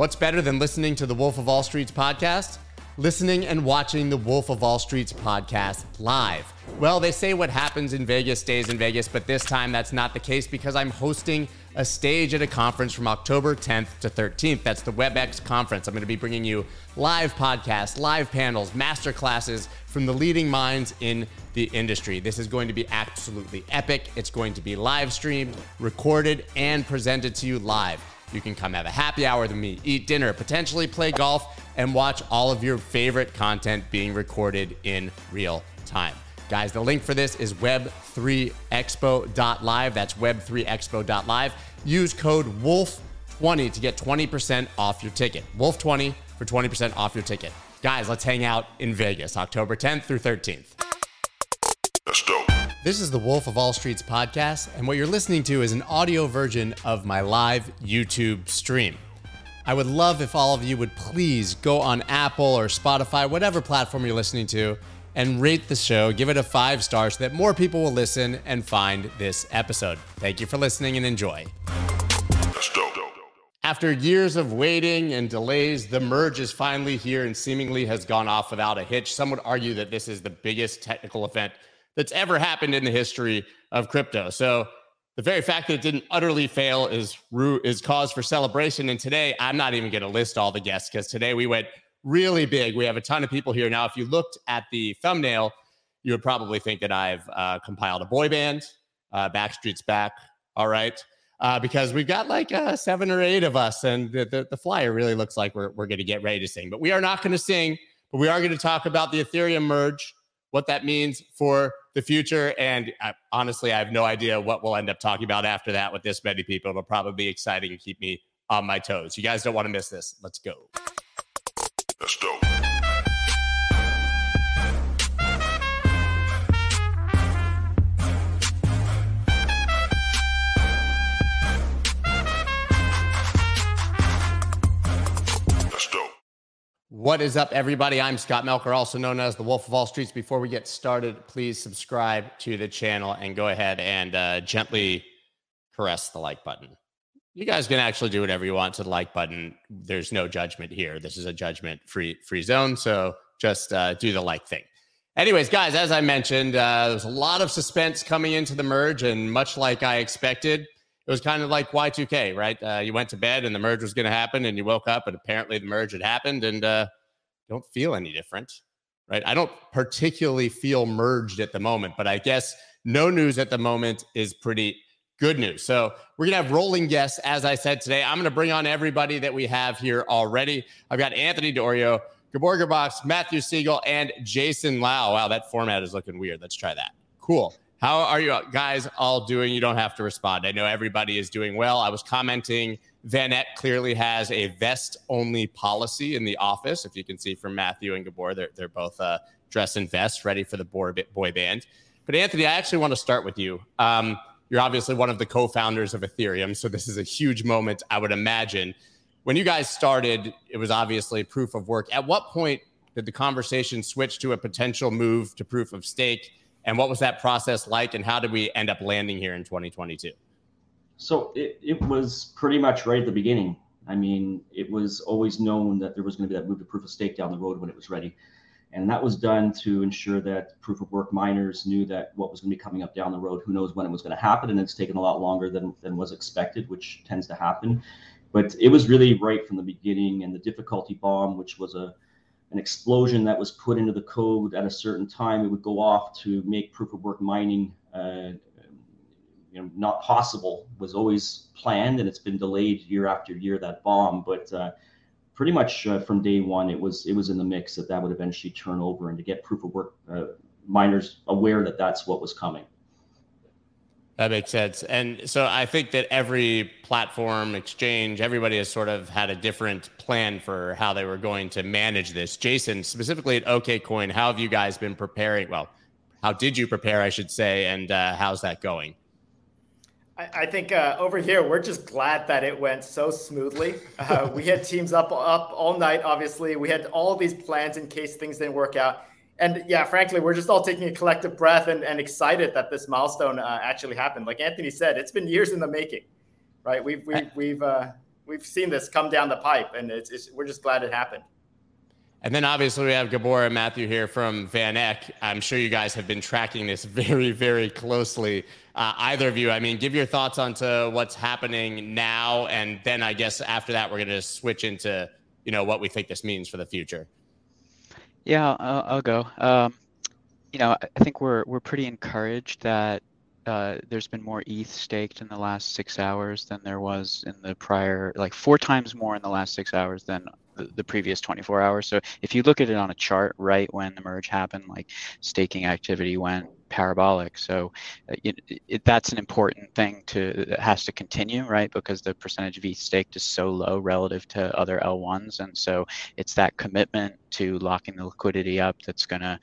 What's better than listening to the Wolf of All Streets podcast? Listening and watching the Wolf of All Streets podcast live. Well, they say what happens in Vegas stays in Vegas, but this time that's not the case because I'm hosting a stage at a conference from October 10th to 13th. That's the WebX conference. I'm going to be bringing you live podcasts, live panels, master classes from the leading minds in the industry. This is going to be absolutely epic. It's going to be live streamed, recorded, and presented to you live. You can come have a happy hour with me, eat dinner, potentially play golf, and watch all of your favorite content being recorded in real time. Guys, the link for this is web3expo.live. That's web3expo.live. Use code WOLF20 to get 20% off your ticket. WOLF20 for 20% off your ticket. Guys, let's hang out in Vegas, October 10th through 13th. Let's go. This is the Wolf of All Streets podcast, and what you're listening to is an audio version of my live YouTube stream. I would love if all of you would please go on Apple or Spotify, whatever platform you're listening to, and rate the show, give it a 5 stars so that more people will listen and find this episode. Thank you for listening and enjoy. Let's go. After years of waiting and delays, the merge is finally here and seemingly has gone off without a hitch. Some would argue that this is the biggest technical event that's ever happened in the history of crypto. So the very fact that it didn't utterly fail is cause for celebration. And today, I'm not even going to list all the guests because today we went really big. We have a ton of people here. Now, if you looked at the thumbnail, you would probably think that I've compiled a boy band, Backstreets Back, all right, because we've got like 7 or 8 of us. And the flyer really looks like we're going to get ready to sing. But we are not going to sing, but we are going to talk about the Ethereum merge, what that means for the future. And honestly, I have no idea what we'll end up talking about after that with this many people. It'll probably be exciting and keep me on my toes. You guys don't want to miss this. Let's go. Let's go. What is up, everybody? I'm Scott Melker, also known as the Wolf of All Streets. Before we get started, please subscribe to the channel and go ahead and gently caress the like button. You guys can actually do whatever you want to the like button. There's no judgment here. This is a judgment-free zone, so just do the like thing. Anyways, guys, as I mentioned, there's a lot of suspense coming into the merge, and much like I expected, it was kind of like Y2K, right? You went to bed and the merge was going to happen and you woke up and apparently the merge had happened and don't feel any different, right? I don't particularly feel merged at the moment, but I guess no news at the moment is pretty good news. So we're going to have rolling guests, as I said today. I'm going to bring on everybody that we have here already. I've got Anthony Di Iorio, Gabor Gurbacs, Matthew Sigel, and Jason Lau. Wow, that format is looking weird. Let's try that. Cool. How are you guys all doing? You don't have to respond. I know everybody is doing well. I was commenting, VanEck clearly has a vest-only policy in the office. If you can see from Matthew and Gabor, they're both dressed in vests, ready for the boy band. But Anthony, I actually want to start with you. You're obviously one of the co-founders of Ethereum, so this is a huge moment, I would imagine. When you guys started, it was obviously proof of work. At what point did the conversation switch to a potential move to proof of stake? And what was that process like, and how did we end up landing here in 2022? So it was pretty much right at the beginning. I mean, it was always known that there was going to be that move to proof of stake down the road when it was ready. And that was done to ensure that proof of work miners knew that what was going to be coming up down the road, who knows when it was going to happen. And it's taken a lot longer than was expected, which tends to happen. But it was really right from the beginning. And the difficulty bomb, which was an explosion that was put into the code at a certain time, it would go off to make proof of work mining not possible, was always planned, and it's been delayed year after year, that bomb. But pretty much from day one, it was in the mix that would eventually turn over and to get proof of work miners aware that that's what was coming. That makes sense. And so I think that every platform, exchange, everybody has sort of had a different plan for how they were going to manage this. Jason, specifically at OKCoin, how have you guys been preparing? Well, how did you prepare, I should say, and how's that going? I think over here, we're just glad that it went so smoothly. We had teams up all night, obviously. We had all these plans in case things didn't work out. And yeah, frankly, we're just all taking a collective breath and excited that this milestone actually happened. Like Anthony said, it's been years in the making, right? We've we've seen this come down the pipe, and it's we're just glad it happened. And then obviously we have Gabor and Matthew here from VanEck. I'm sure you guys have been tracking this very, very closely. Either of you, I mean, give your thoughts onto what's happening now, and then I guess after that we're going to switch into, you know, what we think this means for the future. Yeah, I'll go. You know, I think we're pretty encouraged that there's been more ETH staked in the last 6 hours than there was in the prior, like 4 times more in the last 6 hours than the previous 24 hours. So if you look at it on a chart, right when the merge happened, like staking activity went parabolic. So that's an important thing that has to continue, right? Because the percentage of ETH staked is so low relative to other L1s. And so it's that commitment to locking the liquidity up that's going to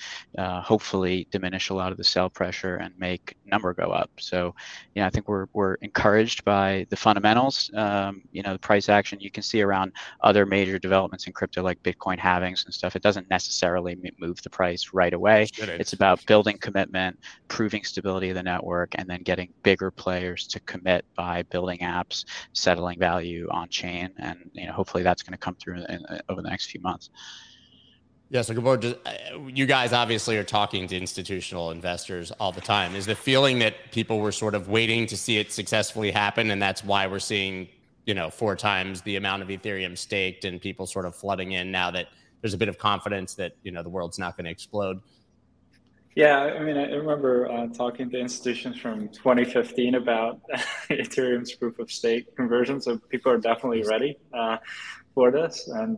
hopefully diminish a lot of the sell pressure and make number go up. So, yeah, I think we're encouraged by the fundamentals. You know, the price action you can see around other major developments in crypto like Bitcoin halvings and stuff. It doesn't necessarily move the price right away. It's about building commitment, proving stability of the network, and then getting bigger players to commit by building apps, settling value on chain. And, you know, hopefully that's going to come through over the next few months. Yeah, so Gabor, you guys obviously are talking to institutional investors all the time. Is the feeling that people were sort of waiting to see it successfully happen, and that's why we're seeing, you know, 4 times the amount of Ethereum staked and people sort of flooding in now that there's a bit of confidence that, you know, the world's not going to explode? Yeah, I mean, I remember talking to institutions from 2015 about Ethereum's proof of stake conversion, so people are definitely ready for this. And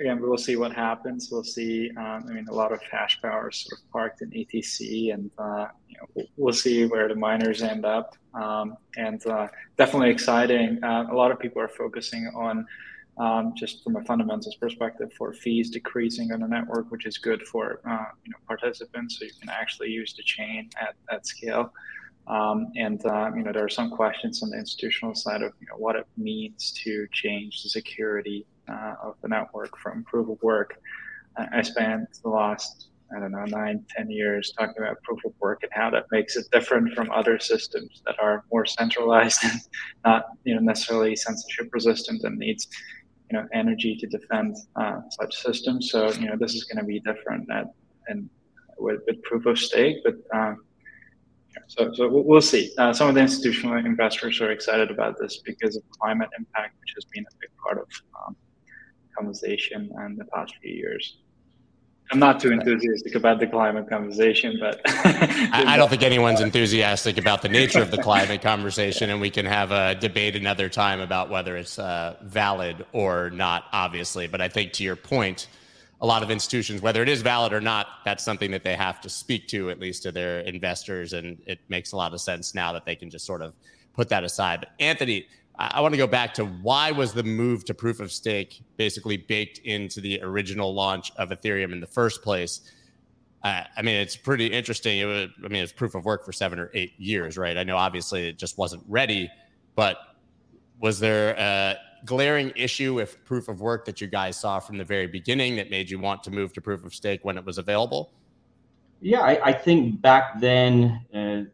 again, we'll see what happens. We'll see, I mean, a lot of hash power is sort of parked in ETC, and you know, we'll see where the miners end up. And definitely exciting. A lot of people are focusing on just from a fundamentals perspective for fees decreasing on the network, which is good for you know, participants, so you can actually use the chain at scale. And you know, there are some questions on the institutional side of, you know, what it means to change the security of the network from proof of work. I spent the last, I don't know, 9-10 years talking about proof of work and how that makes it different from other systems that are more centralized and not, you know, necessarily censorship resistant and needs, you know, energy to defend such systems. So, you know, this is going to be different with proof of stake, but So we'll see. Some of the institutional investors are excited about this because of climate impact, which has been a big part of conversation in the past few years. I'm not too enthusiastic about the climate conversation, but I don't think anyone's enthusiastic about the nature of the climate conversation, and we can have a debate another time about whether it's valid or not, obviously. But I think to your point, a lot of institutions, whether it is valid or not, that's something that they have to speak to, at least to their investors. And it makes a lot of sense now that they can just sort of put that aside. But Anthony, I want to go back to, why was the move to proof of stake basically baked into the original launch of Ethereum in the first place? I mean, it's pretty interesting. It's proof of work for 7 or 8 years, right? I know obviously it just wasn't ready, but was there glaring issue with proof of work that you guys saw from the very beginning that made you want to move to proof of stake when it was available? Yeah, I think back then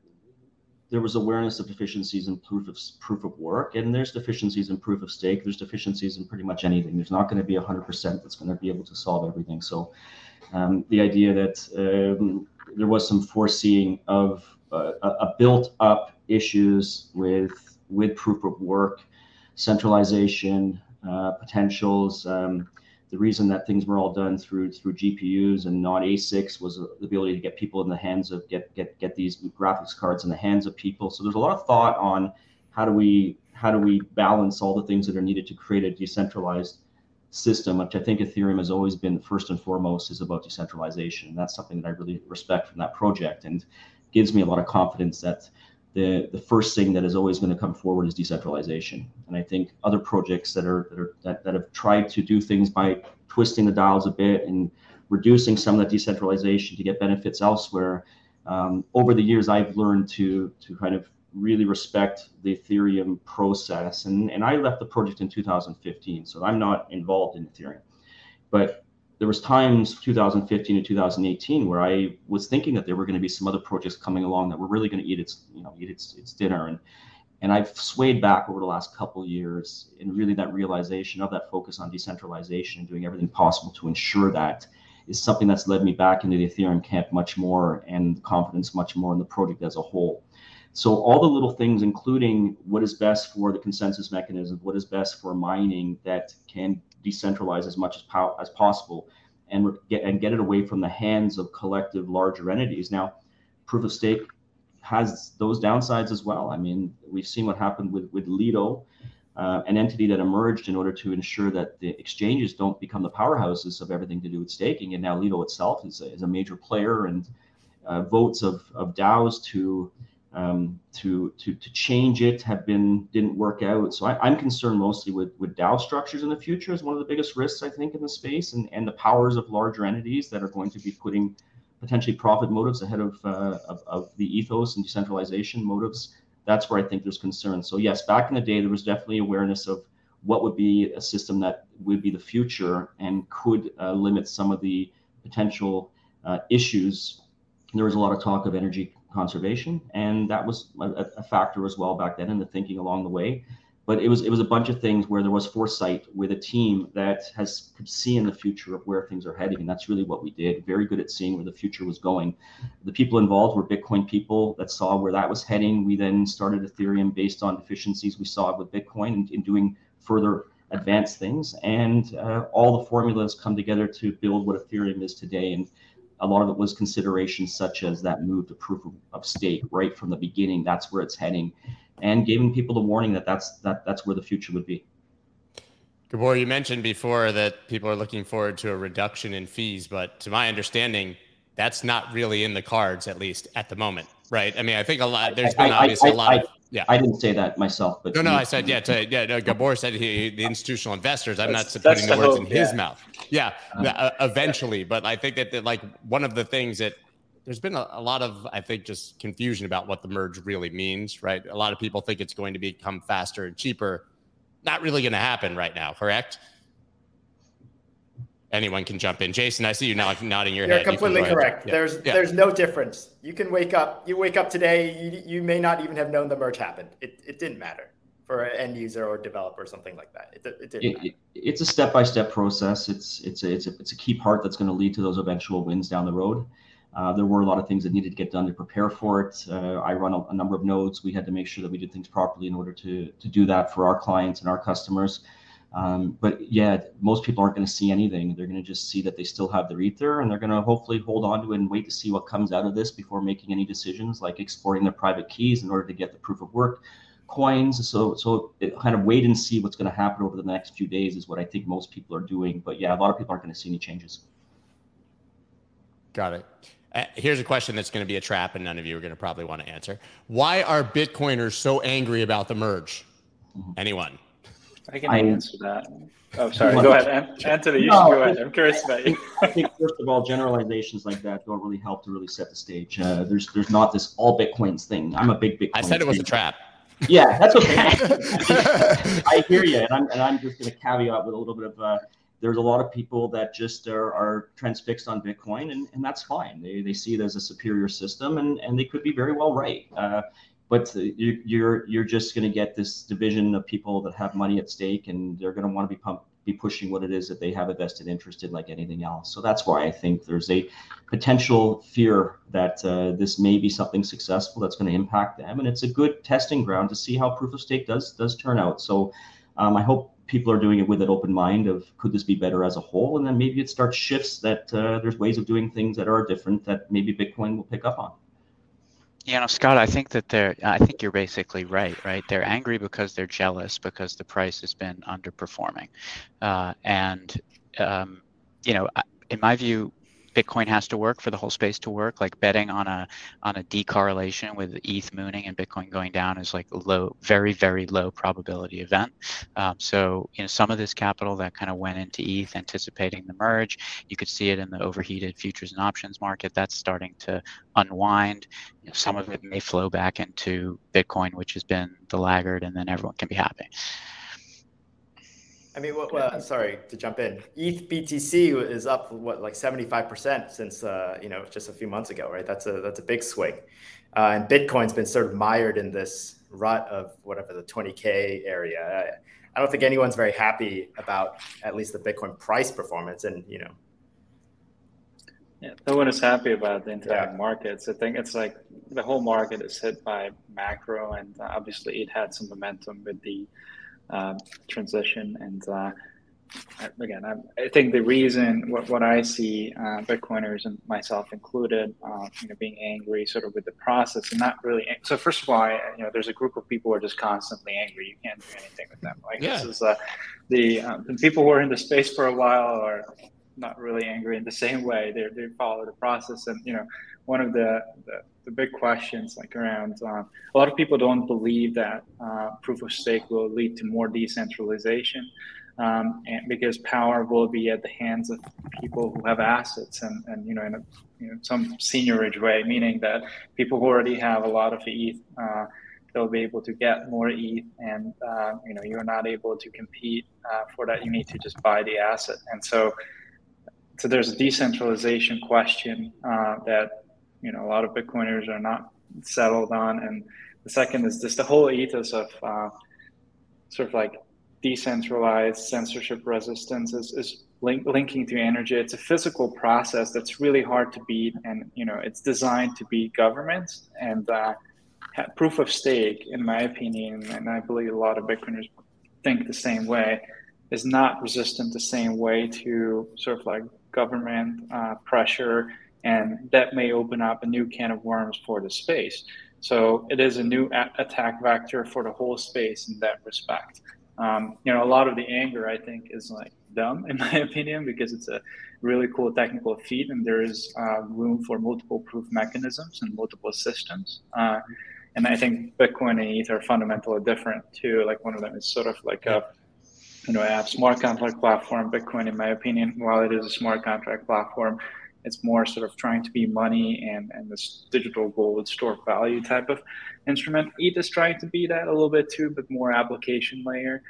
there was awareness of deficiencies in proof of work, and there's deficiencies in proof of stake. There's deficiencies in pretty much anything. There's not going to be 100% that's going to be able to solve everything. So the idea that there was some foreseeing of a built up issues with proof of work, centralization potentials. The reason that things were all done through GPUs and not ASICs was the ability to get people in the hands of get these graphics cards in the hands of people. So there's a lot of thought on how do we balance all the things that are needed to create a decentralized system, which I think Ethereum has always been first and foremost is about decentralization. And that's something that I really respect from that project, and gives me a lot of confidence that the first thing that is always going to come forward is decentralization. And I think other projects that have tried to do things by twisting the dials a bit and reducing some of that decentralization to get benefits elsewhere. Over the years, I've learned to kind of really respect the Ethereum process. And I left the project in 2015, so I'm not involved in Ethereum. But there was times 2015 and 2018 where I was thinking that there were going to be some other projects coming along that were really going to eat its dinner, and And I've swayed back over the last couple of years in really that realization of that focus on decentralization and doing everything possible to ensure that is something that's led me back into the Ethereum camp much more, and confidence much more in the project as a whole. So all the little things, including what is best for the consensus mechanism, what is best for mining that can decentralize as much as possible and get it away from the hands of collective larger entities. Now, proof of stake has those downsides as well. I mean, we've seen what happened with Lido, an entity that emerged in order to ensure that the exchanges don't become the powerhouses of everything to do with staking. And now Lido itself is a major player, and votes of DAOs to change it didn't work out. So I'm concerned mostly with DAO structures in the future as one of the biggest risks, I think, in the space, and the powers of larger entities that are going to be putting potentially profit motives ahead of the ethos and decentralization motives. That's where I think there's concern. So yes, back in the day, there was definitely awareness of what would be a system that would be the future and could limit some of the potential issues. There was a lot of talk of energy conservation, and that was a factor as well back then in the thinking along the way. But it was a bunch of things where there was foresight with a team that could see in the future of where things are heading. And that's really what we did. Very good at seeing where the future was going. The people involved were Bitcoin people that saw where that was heading. We then started Ethereum based on deficiencies we saw with Bitcoin and doing further advanced things. And all the formulas come together to build what Ethereum is today. And a lot of it was considerations such as that move to proof of stake right from the beginning. That's where it's heading, and giving people the warning that's where the future would be. Gabor, you mentioned before that people are looking forward to a reduction in fees, but to my understanding, that's not really in the cards, at least at the moment, right? I mean, I think there's been obviously a lot of... Yeah, I didn't say that myself, but... No, I said, Gabor said the institutional investors. I'm not putting the words in his mouth. Yeah, eventually. But I think that like one of the things that there's been a lot of, I think, just confusion about what the merge really means, right? A lot of people think it's going to become faster and cheaper. Not really going to happen right now, correct? Anyone can jump in. Jason, I see you nodding your head. You're completely correct. Yeah. There's no difference. You wake up today, you may not even have known the merge happened. It didn't matter for an end user or developer or something like that. It didn't matter. It's a step-by-step process. It's a key part that's going to lead to those eventual wins down the road. There were a lot of things that needed to get done to prepare for it. I run a number of nodes. We had to make sure that we did things properly in order to do that for our clients and our customers. But yeah, most people aren't going to see anything. They're going to just see that they still have their ether, and they're going to hopefully hold on to it and wait to see what comes out of this before making any decisions, like exporting their private keys in order to get the proof of work coins. So it kind of wait and see what's going to happen over the next few days is what I think most people are doing. But yeah, a lot of people aren't going to see any changes. Got it. Here's a question that's going to be a trap, and none of you are going to probably want to answer. Why are Bitcoiners so angry about the merge? Mm-hmm. Anyone? I can answer that. Oh, sorry. Go ahead, Anthony. You should go ahead. I'm curious about you. I think, first of all, generalizations like that don't really help to really set the stage. There's not this all Bitcoins thing. I'm a big Bitcoin. I said it was a trap. Yeah, that's okay. I hear you, and I'm just going to caveat with a little bit of. There's a lot of people that just are transfixed on Bitcoin, and that's fine. They see it as a superior system, and they could be very well right. But you're just going to get this division of people that have money at stake, and they're going to want to be pushing what it is that they have a vested interest in, like anything else. So that's why I think there's a potential fear that this may be something successful that's going to impact them, and it's a good testing ground to see how proof of stake does turn out. So I hope people are doing it with an open mind of could this be better as a whole, and then maybe it starts shifts that there's ways of doing things that are different that maybe Bitcoin will pick up on. Yeah, no, Scott, I think you're basically right? They're angry because they're jealous because the price has been underperforming. In my view, Bitcoin has to work for the whole space to work. Like betting on a decorrelation with ETH mooning and Bitcoin going down is like low, very, very low probability event. Some of this capital that kind of went into ETH anticipating the merge, you could see it in the overheated futures and options market. That's starting to unwind. Some of it may flow back into Bitcoin, which has been the laggard, and then everyone can be happy. I mean, sorry to jump in. ETH BTC is up 75% since just a few months ago, right? That's a big swing, and Bitcoin's been sort of mired in this rut of whatever the 20K area. I don't think anyone's very happy about at least the Bitcoin price performance, and you know. Yeah, no one is happy about the entire markets. I think it's like the whole market is hit by macro, and obviously it had some momentum with the transition. And again, I think the reason what I see Bitcoiners and myself included, being angry sort of with the process and not really. So first of all, there's a group of people who are just constantly angry. You can't do anything with them. Like this is the people who are in the space for a while are not really angry in the same way. They follow the process, and one of the big questions like around a lot of people don't believe that proof of stake will lead to more decentralization. And because power will be at the hands of people who have assets and in some seniorage way, meaning that people who already have a lot of ETH, they'll be able to get more ETH, and you're not able to compete for that. You need to just buy the asset, and so there's a decentralization question that a lot of Bitcoiners are not settled on, and the second is just the whole ethos of sort of like decentralized censorship resistance is linking to energy. It's a physical process that's really hard to beat, and it's designed to beat governments. And proof of stake, in my opinion, and I believe a lot of Bitcoiners think the same way, is not resistant the same way to sort of like government pressure, and that may open up a new can of worms for the space. So it is a new attack vector for the whole space in that respect. A lot of the anger, I think, is like dumb, in my opinion, because it's a really cool technical feat, and there is room for multiple proof mechanisms and multiple systems. And I think Bitcoin and ETH are fundamentally different too. Like one of them is sort of like a smart contract platform. Bitcoin, in my opinion, while it is a smart contract platform, it's more sort of trying to be money and this digital gold store value type of instrument. ETH is trying to be that a little bit too, but more application layer,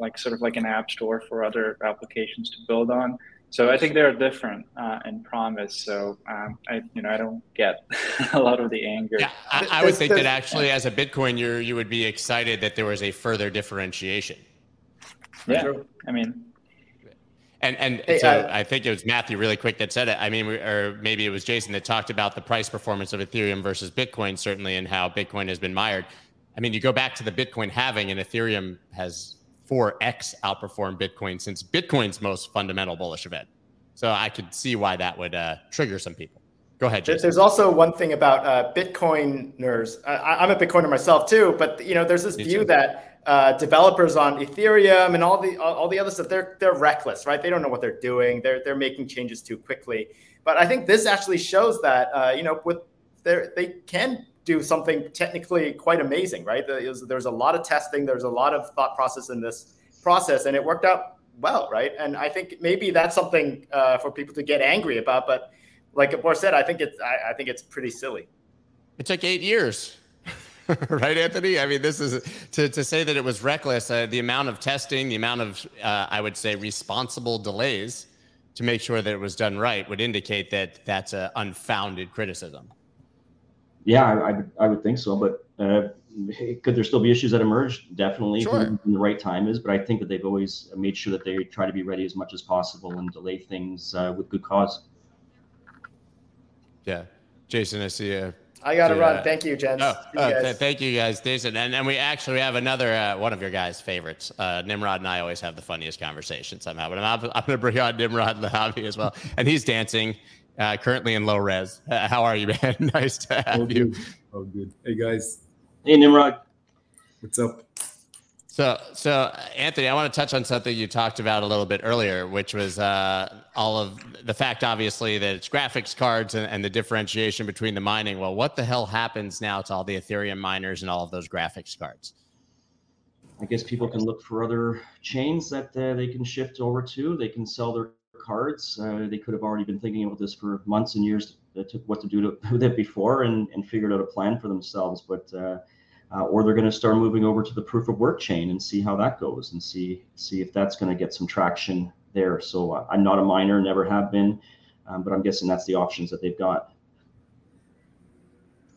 like sort of like an app store for other applications to build on. So I think they're different in promise. So I don't get a lot of the anger. Yeah, I would think that actually as a Bitcoiner, you would be excited that there was a further differentiation. Yeah, sure. I mean. And so I think it was Matthew really quick that said it. I mean, or maybe it was Jason that talked about the price performance of Ethereum versus Bitcoin, certainly, and how Bitcoin has been mired. I mean, you go back to the Bitcoin halving, and Ethereum has 4x outperformed Bitcoin since Bitcoin's most fundamental bullish event. So I could see why that would trigger some people. Go ahead, Jason. There's also one thing about Bitcoiners. I'm a Bitcoiner myself, too, but, there's this view that developers on Ethereum and all the other stuff, they're reckless, right? They don't know what they're doing. They're making changes too quickly. But I think this actually shows that they can do something technically quite amazing, right? There's a lot of testing, there's a lot of thought process in this process, and it worked out well, right? And I think maybe that's something for people to get angry about. But like Gabor said, I think it's pretty silly. It took 8 years. Right, Anthony? I mean, this is to say that it was reckless, the amount of testing, the amount of, I would say, responsible delays to make sure that it was done right would indicate that that's an unfounded criticism. Yeah, I would think so. But could there still be issues that emerge? Definitely. Sure. When the right time is. But I think that they've always made sure that they try to be ready as much as possible and delay things with good cause. Yeah. Jason, I see you. I got to run. Thank you, gents. Thank you guys, Jason. And we actually have another one of your guys' favorites. Nimrod and I always have the funniest conversation somehow, but I'm going to bring on Nimrod Lehavi as well. And he's dancing currently in low res. How are you, man? Nice to have you. Oh, good. Hey, guys. Hey, Nimrod. What's up? So Anthony, I want to touch on something you talked about a little bit earlier, which was all of the fact, obviously, that it's graphics cards and the differentiation between the mining. Well, what the hell happens now to all the Ethereum miners and all of those graphics cards? I guess people can look for other chains that they can shift over to. They can sell their cards. They could have already been thinking about this for months and years what to do with it before and figured out a plan for themselves. But or they're going to start moving over to the proof of work chain and see how that goes and see if that's going to get some traction there. So I'm not a miner, never have been, but I'm guessing that's the options that they've got.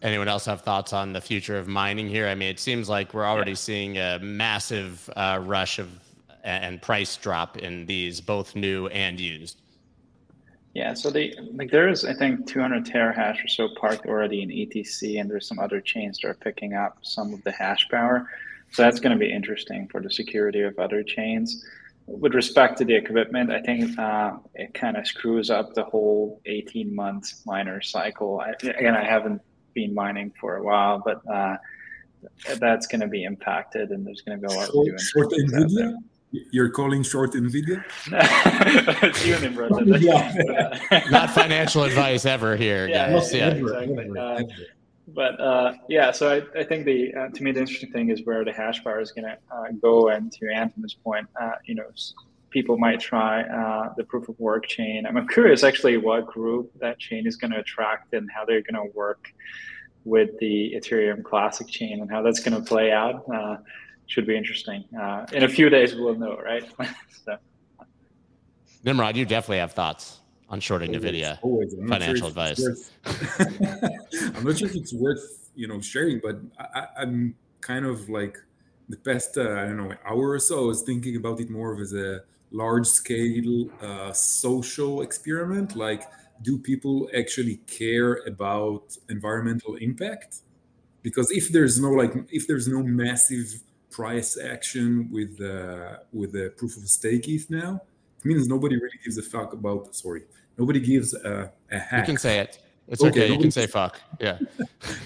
Anyone else have thoughts on the future of mining here? I mean, it seems like we're already seeing a massive rush of and price drop in these, both new and used. Yeah, so they, like, there is, I think, 200 terahash or so parked already in ETC, and there's some other chains that are picking up some of the hash power. So that's going to be interesting for the security of other chains. With respect to the commitment, I think it kind of screws up the whole 18-month miner cycle. I haven't been mining for a while, but that's going to be impacted, and there's going to be a lot of NVIDIA. You're calling short NVIDIA? It's you, Nimrod. Not financial advice ever here, guys. Exactly. But so I think the to me the interesting thing is where the hash power is going to go. And to Anthony's point, people might try the proof of work chain. I'm curious actually what group that chain is going to attract and how they're going to work with the Ethereum Classic chain and how that's going to play out. Should be interesting. In a few days, we'll know, right? So. Nimrod, you definitely have thoughts on shorting NVIDIA. Financial advice. I'm not sure if it's worth sharing, but I'm kind of like the past hour or so, I was thinking about it more of as a large-scale social experiment. Like, do people actually care about environmental impact? Because if there's no massive price action with the proof of stake ETH now, it means nobody really gives a fuck about. Sorry, nobody gives a hack. You can say it. It's okay. You can say fuck. Yeah.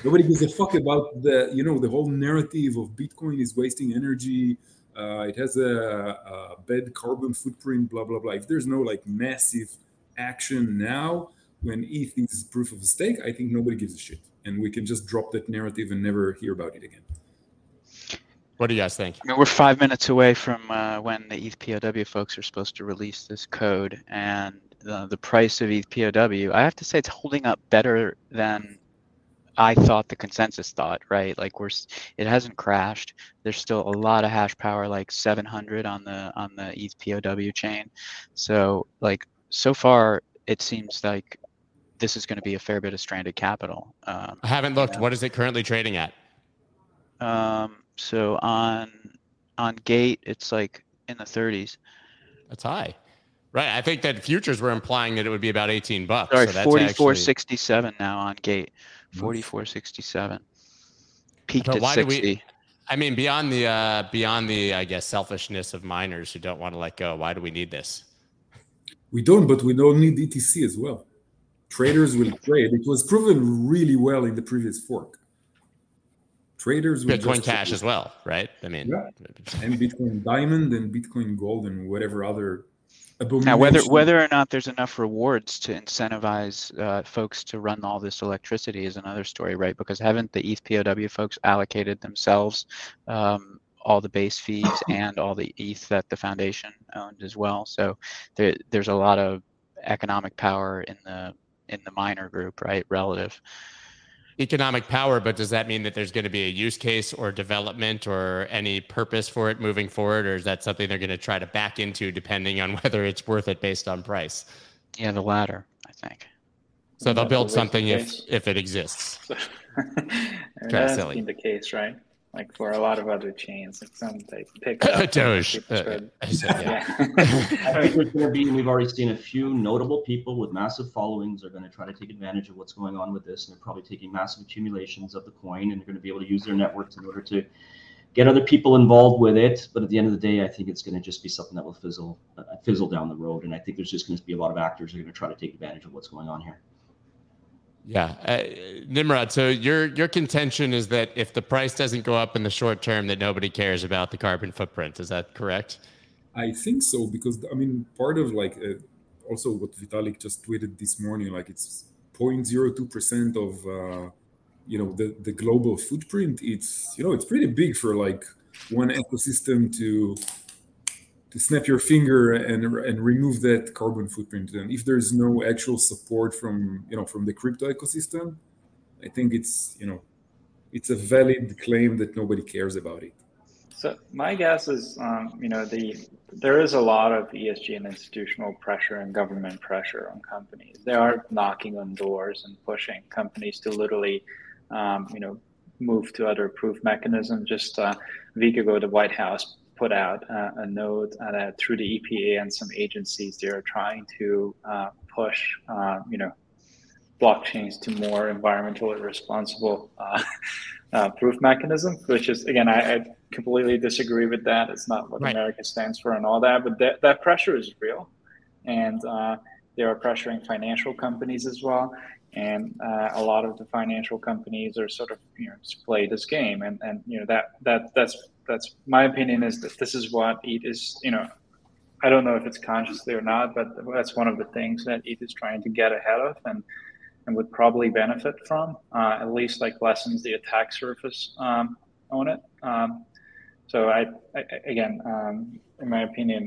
Nobody gives a fuck about the whole narrative of Bitcoin is wasting energy. It has a bad carbon footprint. Blah blah blah. If there's no massive action now when ETH is proof of stake, I think nobody gives a shit, and we can just drop that narrative and never hear about it again. What do you guys think? I mean, we're 5 minutes away from when the ETH POW folks are supposed to release this code, and the price of ETH POW, I have to say it's holding up better than I thought the consensus thought, right? Like it hasn't crashed. There's still a lot of hash power, like 700 on the ETH POW chain. So so far it seems like this is going to be a fair bit of stranded capital. I haven't looked. What is it currently trading at? So on Gate, it's in the 30s. That's high, right? I think that futures were implying that it would be about $18. Sorry, so 44.67 now on Gate. 44.67 peaked at 60. Beyond the I guess selfishness of miners who don't want to let go. Why do we need this? We don't, but we don't need ETC as well. Traders will trade. It was proven really well in the previous fork. Traders with Bitcoin Cash as well, right? And Bitcoin Diamond and Bitcoin Gold and whatever other. Now, whether or not there's enough rewards to incentivize folks to run all this electricity is another story, right? Because haven't the ETH POW folks allocated themselves all the base fees and all the ETH that the foundation owned as well? So there's a lot of economic power in the miner group, right? Relative. Economic power, but does that mean that there's going to be a use case or development or any purpose for it moving forward, or is that something they're going to try to back into depending on whether it's worth it based on price? Yeah, the latter, I think. So they'll build something if it exists. That's been the case, right? Like for a lot of other chains, they pick up Doge. I think there's going to be, we've already seen a few notable people with massive followings are going to try to take advantage of what's going on with this. And they're probably taking massive accumulations of the coin, and they're going to be able to use their networks in order to get other people involved with it. But at the end of the day, I think it's going to just be something that will fizzle down the road. And I think there's just going to be a lot of actors who are going to try to take advantage of what's going on here. Yeah. Nimrod, so your contention is that if the price doesn't go up in the short term, that nobody cares about the carbon footprint. Is that correct? I think so, because part of also what Vitalik just tweeted this morning, it's 0.02% of, the global footprint. It's, it's pretty big for one ecosystem to snap your finger and remove that carbon footprint. And if there's no actual support from the crypto ecosystem, I think it's a valid claim that nobody cares about it. So my guess is, there is a lot of ESG and institutional pressure and government pressure on companies. They are knocking on doors and pushing companies to literally move to other proof mechanism. Just a week ago, the White House put out a note that through the EPA and some agencies, they are trying to push, blockchains to more environmentally responsible proof mechanism, which is, again, I completely disagree with that. It's not what right. America stands for and all that, but that pressure is real. And they are pressuring financial companies as well. And a lot of the financial companies are sort of, play this game. And that's my opinion is that this is what ETH is, I don't know if it's consciously or not, but that's one of the things that ETH is trying to get ahead of and would probably benefit from, at least like lessens the attack surface on it. So I, again, in my opinion,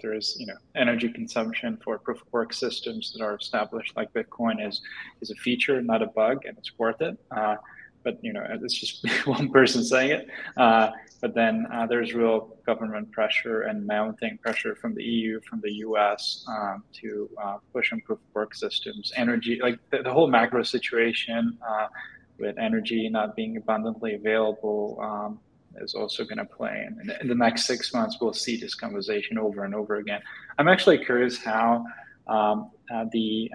there is, energy consumption for proof of work systems that are established like Bitcoin is a feature, not a bug, and it's worth it. But, it's just one person saying it. But then there's real government pressure and mounting pressure from the EU, from the US to push and proof of work systems, energy, like the whole macro situation with energy not being abundantly available is also going to play. And in the next 6 months, we'll see this conversation over and over again. I'm actually curious how the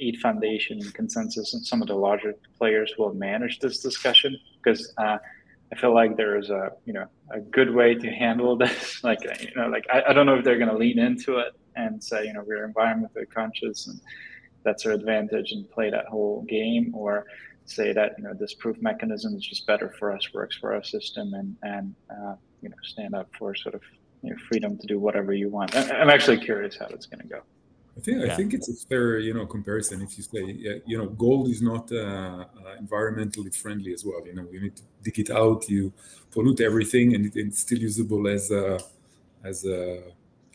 ETH Foundation and Consensus and some of the larger players will manage this discussion, because I feel like there is a good way to handle this. I don't know if they're going to lean into it and say, we're environmentally conscious and that's our advantage and play that whole game, or say that, this proof mechanism is just better for us, works for our system, and stand up for sort of freedom to do whatever you want. I'm actually curious how it's going to go. I think it's a fair, comparison. If you say, gold is not environmentally friendly as well. You need to dig it out. You pollute everything, and it's still usable as a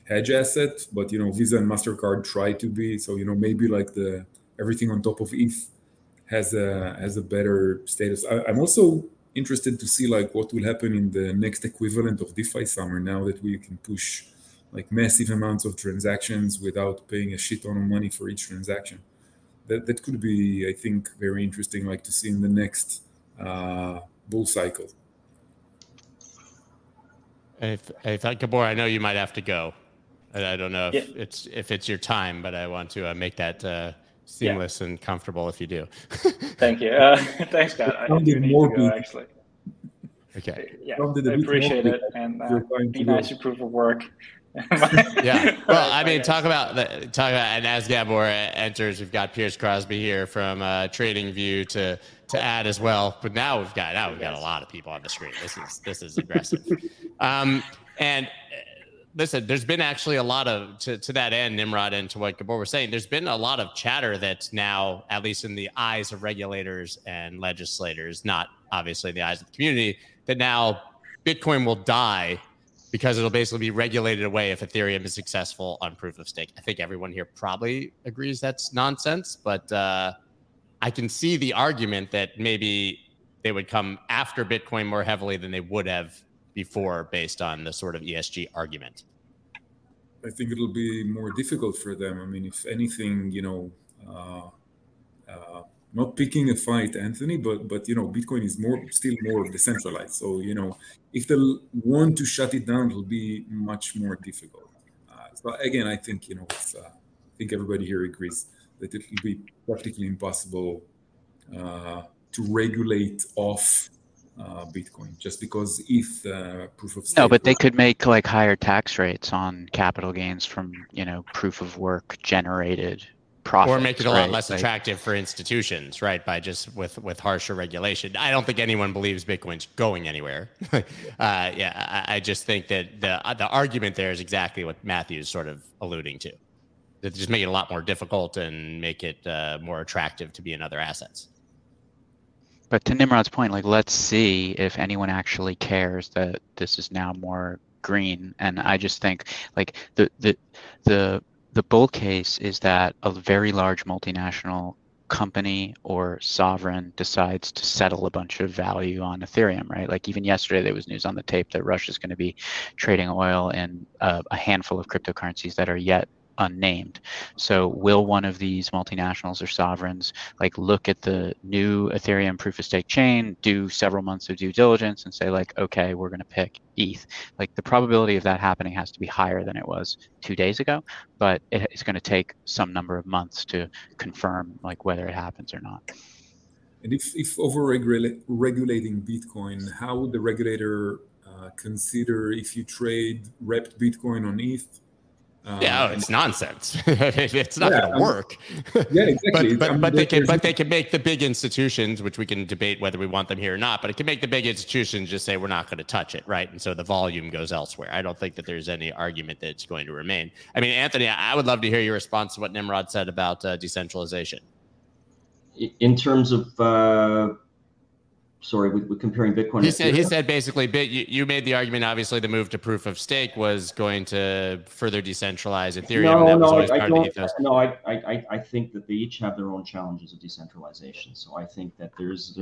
hedge asset. But Visa and Mastercard try to be. So maybe like the everything on top of ETH has a better status. I'm also interested to see like what will happen in the next equivalent of DeFi summer. Now that we can push like massive amounts of transactions without paying a shit ton of money for each transaction. That could be, I think, very interesting, like to see in the next bull cycle. If Gabor, I know you might have to go. I don't know if it's your time, but I want to make that seamless and comfortable if you do. Thank you. Thanks, Scott. I do need to go, actually. Okay. Yeah, I appreciate it. And be nice to proof of work. Yeah. Well, I mean, talk about, and as Gabor enters, we've got Pierce Crosby here from TradingView to add as well. But now we've got a lot of people on the screen. This is aggressive. And listen, there's been actually a lot of to that end, Nimrod, and to what Gabor was saying. There's been a lot of chatter that's now, at least in the eyes of regulators and legislators, not obviously in the eyes of the community, that now Bitcoin will die, because it'll basically be regulated away if Ethereum is successful on proof of stake. I think everyone here probably agrees that's nonsense, but I can see the argument that maybe they would come after Bitcoin more heavily than they would have before, based on the sort of ESG argument. I think it'll be more difficult for them. I mean, if anything, not picking a fight, Anthony, but Bitcoin is still more decentralized. So if they want to shut it down, it'll be much more difficult. So again, I think I think everybody here agrees that it will be practically impossible to regulate off Bitcoin just because ETH proof of stake. No, but they could make like higher tax rates on capital gains from proof of work generated profits, or make it a lot less attractive for institutions, right? By just with harsher regulation. I don't think anyone believes Bitcoin's going anywhere. I just think that the argument there is exactly what Matthew's sort of alluding to. That just make it a lot more difficult and make it more attractive to be in other assets. But to Nimrod's point, like let's see if anyone actually cares that this is now more green. And I just think like the bull case is that a very large multinational company or sovereign decides to settle a bunch of value on Ethereum, right? Like even yesterday, there was news on the tape that Russia is going to be trading oil in a handful of cryptocurrencies that are yet unnamed. So will one of these multinationals or sovereigns like look at the new Ethereum proof of stake chain, do several months of due diligence and say like, okay, we're going to pick ETH? Like the probability of that happening has to be higher than it was 2 days ago, but it's going to take some number of months to confirm like whether it happens or not. And if over-regulating Bitcoin, how would the regulator consider if you trade repped Bitcoin on ETH? Yeah, it's nonsense. It's not going to work. Yeah, exactly. But they can make the big institutions, which we can debate whether we want them here or not, but it can make the big institutions just say we're not going to touch it, right? And so the volume goes elsewhere. I don't think that there's any argument that it's going to remain. I mean, Anthony, I would love to hear your response to what Nimrod said about decentralization. In terms of, sorry, we're comparing Bitcoin. He said basically, you made the argument, obviously, the move to proof of stake was going to further decentralize Ethereum. I think that they each have their own challenges of decentralization. So I think that there's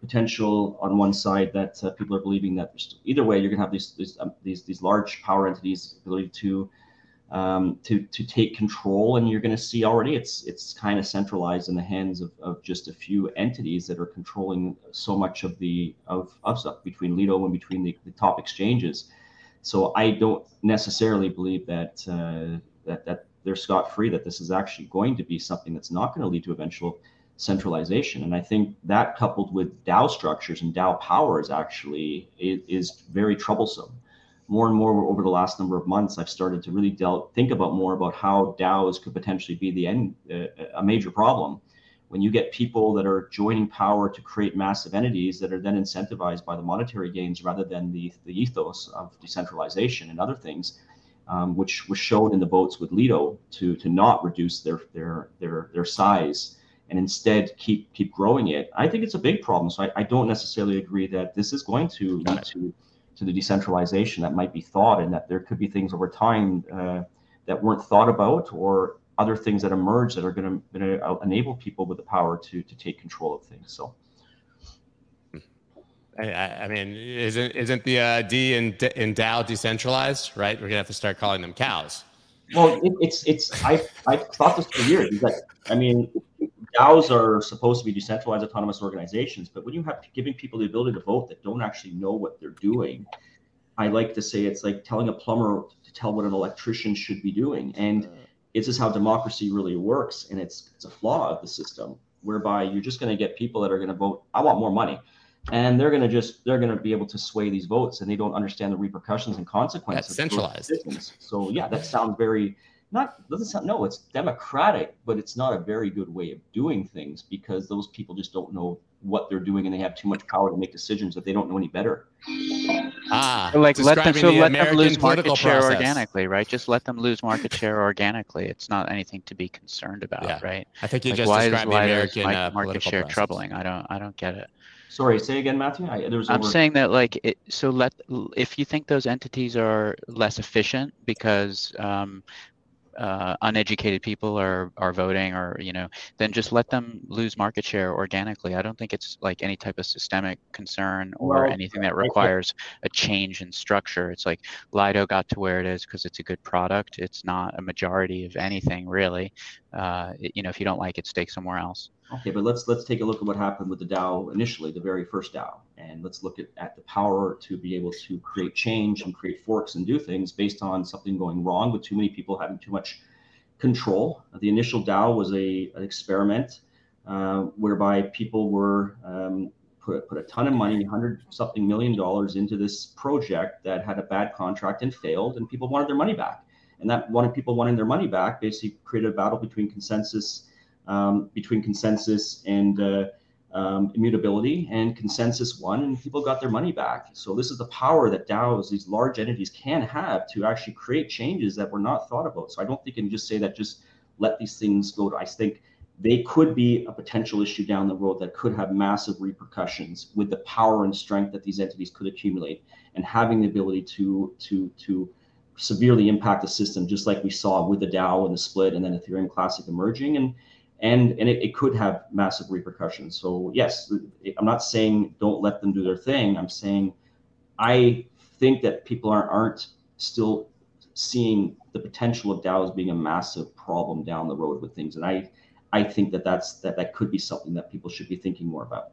potential on one side that people are believing that either way, you're going to have these large power entities ability to take control, and you're going to see already it's kind of centralized in the hands of just a few entities that are controlling so much of the of stuff between Lido and between the top exchanges. So I don't necessarily believe that that they're scot-free, that this is actually going to be something that's not going to lead to eventual centralization. And I think that coupled with DAO structures and DAO powers actually is very troublesome. More and more over the last number of months, I've started to really think about how DAOs could potentially be a major problem when you get people that are joining power to create massive entities that are then incentivized by the monetary gains rather than the ethos of decentralization and other things, which was shown in the votes with Lido to not reduce their size and instead keep growing it. I think it's a big problem. So I don't necessarily agree that this is going to lead to the decentralization that might be thought, and that there could be things over time that weren't thought about, or other things that emerge that are going to enable people with the power to take control of things. So I mean, isn't the D in DAO decentralized, right? We're gonna have to start calling them cows. Well, it's I've thought this for years. DAOs are supposed to be decentralized autonomous organizations, but when you have giving people the ability to vote that don't actually know what they're doing, I like to say it's like telling a plumber to tell what an electrician should be doing. And this is how democracy really works. And it's a flaw of the system, whereby you're just going to get people that are going to vote, I want more money. And they're going to be able to sway these votes, and they don't understand the repercussions and consequences. That's centralized. So yeah, that sounds very... it's democratic, but it's not a very good way of doing things, because those people just don't know what they're doing, and they have too much power to make decisions that they don't know any better. Let them lose market share organically, right? Just let them lose market share organically. It's not anything to be concerned about, right? I think you just described the American market share process. Troubling. I don't get it. Sorry, say again, Matthew. I'm saying that if you think those entities are less efficient because uneducated people are voting, or then just let them lose market share organically. I don't think it's like any type of systemic concern or anything that requires a change in structure. It's like Lido got to where it is because it's a good product. It's not a majority of anything really. If you don't like it, stake somewhere else. Okay, but let's take a look at what happened with the DAO initially, the very first DAO, and let's look at the power to be able to create change and create forks and do things based on something going wrong with too many people having too much control. The initial DAO was an experiment whereby people were put a ton of money, $100-something million, into this project that had a bad contract and failed, and people wanted their money back. And that wanting their money back basically created a battle between consensus and immutability, and consensus won, and people got their money back. So this is the power that DAOs, these large entities, can have to actually create changes that were not thought about. So I don't think you can just say that just let these things go. I think they could be a potential issue down the road that could have massive repercussions with the power and strength that these entities could accumulate, and having the ability to severely impact the system, just like we saw with the DAO and the split, and then Ethereum Classic emerging. And it could have massive repercussions. So yes, I'm not saying don't let them do their thing. I'm saying I think that people aren't still seeing the potential of DAOs being a massive problem down the road with things. And I think that that could be something that people should be thinking more about.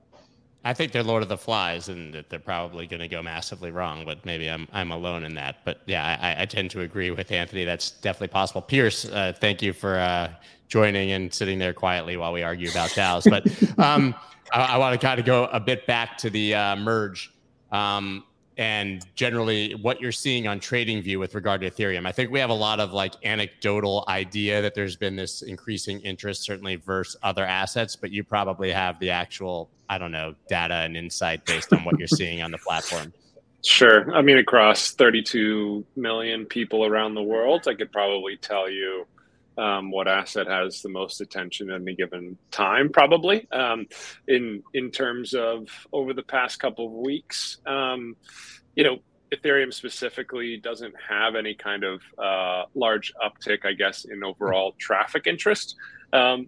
I think they're Lord of the Flies, and that they're probably going to go massively wrong. But maybe I'm alone in that. But yeah, I tend to agree with Anthony. That's definitely possible. Pierce, thank you for joining and sitting there quietly while we argue about DAOs. But I want to kind of go a bit back to the merge and generally what you're seeing on TradingView with regard to Ethereum. I think we have a lot of like anecdotal idea that there's been this increasing interest, certainly versus other assets. But you probably have the actual, I don't know, data and insight based on what you're seeing on the platform. Sure. I mean, across 32 million people around the world, I could probably tell you what asset has the most attention at any given time, probably. In terms of over the past couple of weeks, you know, Ethereum specifically doesn't have any kind of large uptick, I guess, in overall traffic interest. And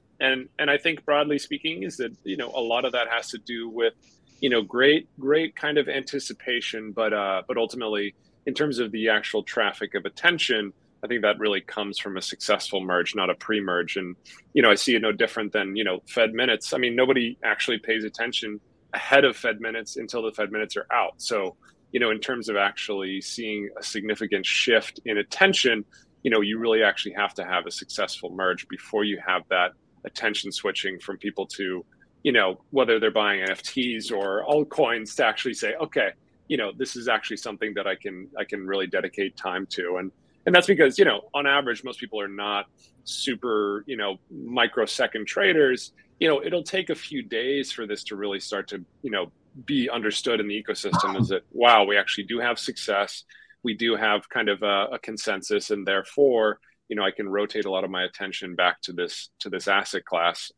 I think broadly speaking is that, you know, a lot of that has to do with, you know, great kind of anticipation, but ultimately in terms of the actual traffic of attention, I think that really comes from a successful merge, not a pre-merge. And, you know, I see it no different than, you know, Fed minutes. I mean, nobody actually pays attention ahead of Fed minutes until the Fed minutes are out. So, you know, in terms of actually seeing a significant shift in attention, you know, you really actually have to have a successful merge before you have that attention switching from people to, you know, whether they're buying NFTs or altcoins to actually say, okay, you know, this is actually something that I can really dedicate time to. And that's because, you know, on average, most people are not super, you know, microsecond traders. You know, it'll take a few days for this to really start to, you know, be understood in the ecosystem is that, wow, we actually do have success. We do have kind of a consensus, and therefore, you know, I can rotate a lot of my attention back to this asset class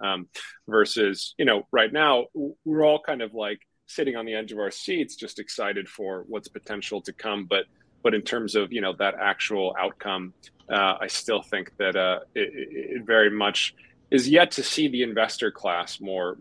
versus, you know, right now we're all kind of like sitting on the edge of our seats, just excited for what's potential to come. But in terms of, you know, that actual outcome, I still think that it very much is yet to see the investor class more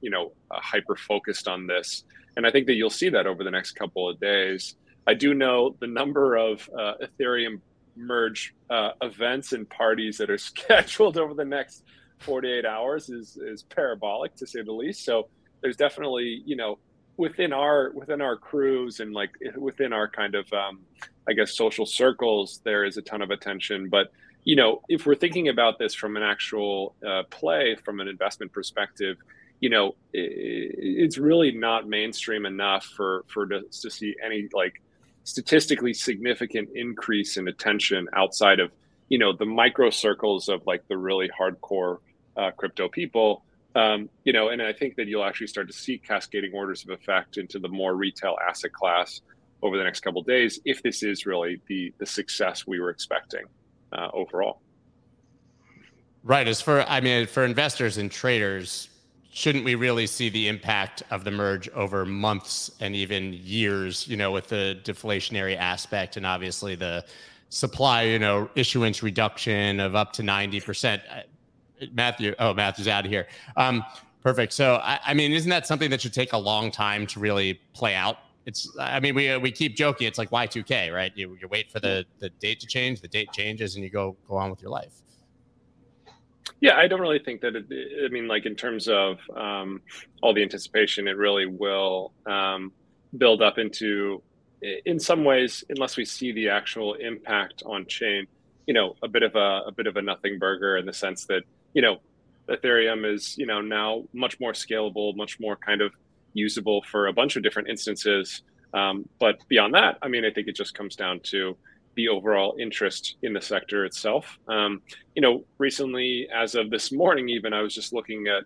you know, hyper focused on this. And I think that you'll see that over the next couple of days. I do know the number of Ethereum merge events and parties that are scheduled over the next 48 hours is parabolic, to say the least. So there's definitely, you know, within our crews and like within our kind of, I guess, social circles, there is a ton of attention. But, you know, if we're thinking about this from an actual play, from an investment perspective, you know, it's really not mainstream enough for to see any like statistically significant increase in attention outside of, you know, the micro circles of like the really hardcore crypto people. You know, and I think that you'll actually start to see cascading orders of effect into the more retail asset class over the next couple of days, if this is really the success we were expecting overall. Right. For investors and traders, shouldn't we really see the impact of the merge over months and even years, you know, with the deflationary aspect and obviously the supply, you know, issuance reduction of up to 90%? Matthew's out of here. Perfect. So, I mean, isn't that something that should take a long time to really play out? It's, I mean, we keep joking. It's like Y2K, right? You wait for the date to change, the date changes, and you go on with your life. Yeah, I don't really think that, I mean, like in terms of all the anticipation, it really will build up into, in some ways, unless we see the actual impact on chain, you know, a bit of a nothing burger in the sense that, you know, Ethereum is, you know, now much more scalable, much more kind of usable for a bunch of different instances. But beyond that, I mean, I think it just comes down to the overall interest in the sector itself. You know, recently, as of this morning, even I was just looking at,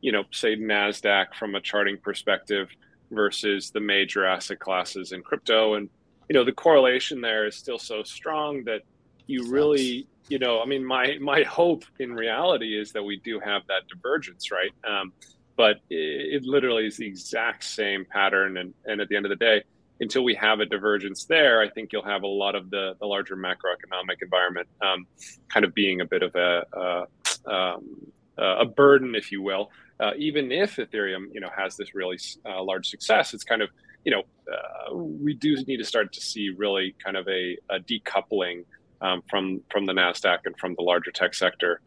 you know, say NASDAQ from a charting perspective versus the major asset classes in crypto. And, you know, the correlation there is still so strong that you really, you know, I mean, my hope in reality is that we do have that divergence, right? But it literally is the exact same pattern. And at the end of the day, until we have a divergence there, I think you'll have a lot of the larger macroeconomic environment kind of being a bit of a burden, if you will. Even if Ethereum, you know, has this really large success, it's kind of you know, we do need to start to see really kind of a decoupling from the NASDAQ and from the larger tech sector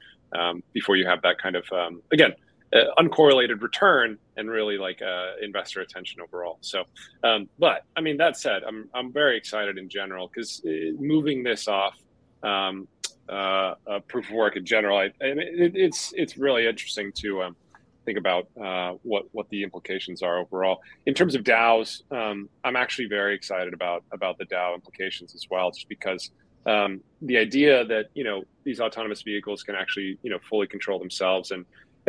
before you have that kind of, again, uncorrelated return and really like investor attention overall. So, but I mean, that said, I'm very excited in general because moving this off proof of work in general, it's really interesting to think about what the implications are overall. In terms of DAOs, I'm actually very excited about the DAO implications as well, just because the idea that, you know, these autonomous vehicles can actually, you know, fully control themselves and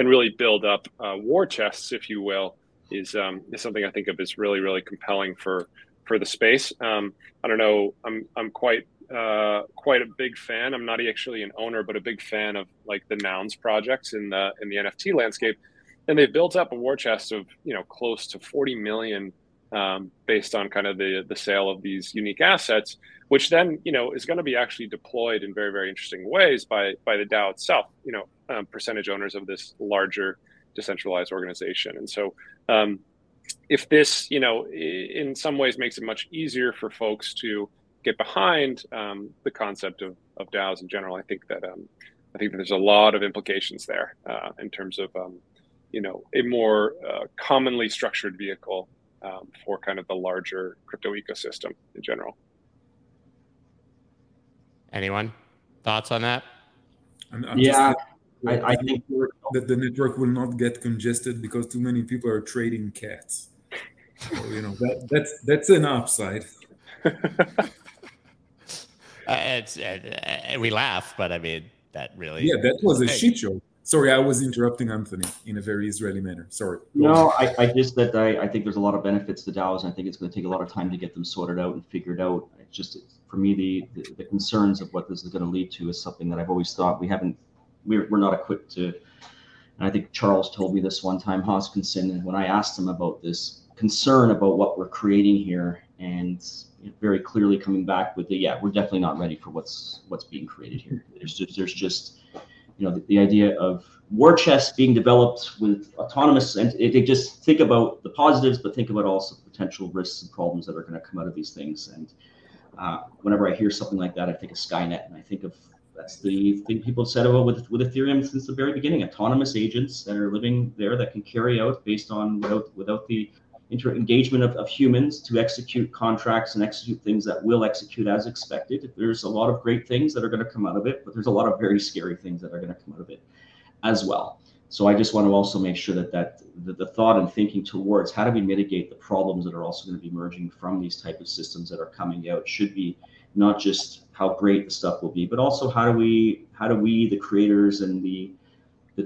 really build up war chests, if you will, is something I think of as really, really compelling for the space. I don't know, I'm quite a big fan. I'm not actually an owner, but a big fan of like the Nouns projects in the NFT landscape. And they've built up a war chest of, you know, close to 40 million based on kind of the sale of these unique assets, which then, you know, is going to be actually deployed in very, very interesting ways by the DAO itself, you know, percentage owners of this larger decentralized organization. And so if this, you know, in some ways makes it much easier for folks to get behind the concept of DAOs in general, I think that there's a lot of implications there in terms of, you know, a more commonly structured vehicle for kind of the larger crypto ecosystem in general. Anyone thoughts on that? I think that the network will not get congested because too many people are trading cats. So, you know, that's an upside. We laugh, but I mean, that really... Yeah, that was a shit show. Sorry, I was interrupting Anthony in a very Israeli manner. Sorry. No, I just that I think there's a lot of benefits to DAOs, and I think it's going to take a lot of time to get them sorted out and figured out. It's just, for me, the concerns of what this is going to lead to is something that I've always thought we're not equipped to. And I think Charles told me this one time, Hoskinson, and when I asked him about this concern about what we're creating here, and very clearly coming back with we're definitely not ready for what's being created here. There's just you know, the idea of war chests being developed with autonomous, and it just think about the positives, but think about also potential risks and problems that are going to come out of these things. And whenever I hear something like that, I think of Skynet, and I think of that's the thing people have said about with Ethereum since the very beginning: autonomous agents that are living there that can carry out based on without the engagement of humans to execute contracts and execute things that will execute as expected. There's a lot of great things that are going to come out of it, but there's a lot of very scary things that are going to come out of it as well. So I just want to also make sure that the thought and thinking towards how do we mitigate the problems that are also going to be emerging from these type of systems that are coming out should be not just how great the stuff will be, but also how do we the creators and the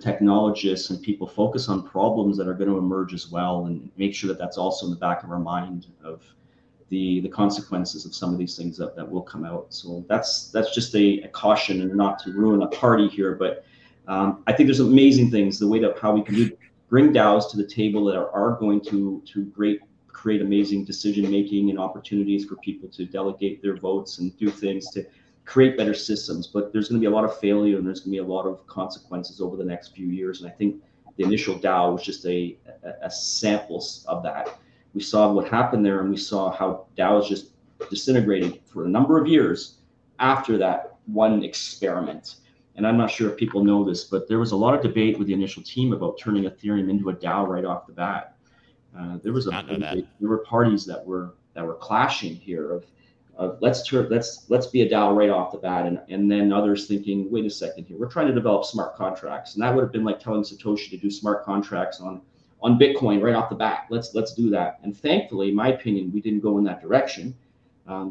technologists and people focus on problems that are going to emerge as well, and make sure that that's also in the back of our mind of the consequences of some of these things that will come out. So that's just a caution, and not to ruin a party here, but I think there's amazing things, the way that how we can bring DAOs to the table that are going to create amazing decision-making and opportunities for people to delegate their votes and do things to create better systems. But there's going to be a lot of failure, and there's going to be a lot of consequences over the next few years. And I think the initial DAO was just a sample of that. We saw what happened there, and we saw how DAOs just disintegrated for a number of years after that one experiment. And I'm not sure if people know this, but there was a lot of debate with the initial team about turning Ethereum into a DAO right off the bat. There were parties that were clashing here of let's be a DAO right off the bat, and then others thinking, wait a second here, we're trying to develop smart contracts, and that would have been like telling Satoshi to do smart contracts on Bitcoin right off the bat. Let's do that. And thankfully, in my opinion, we didn't go in that direction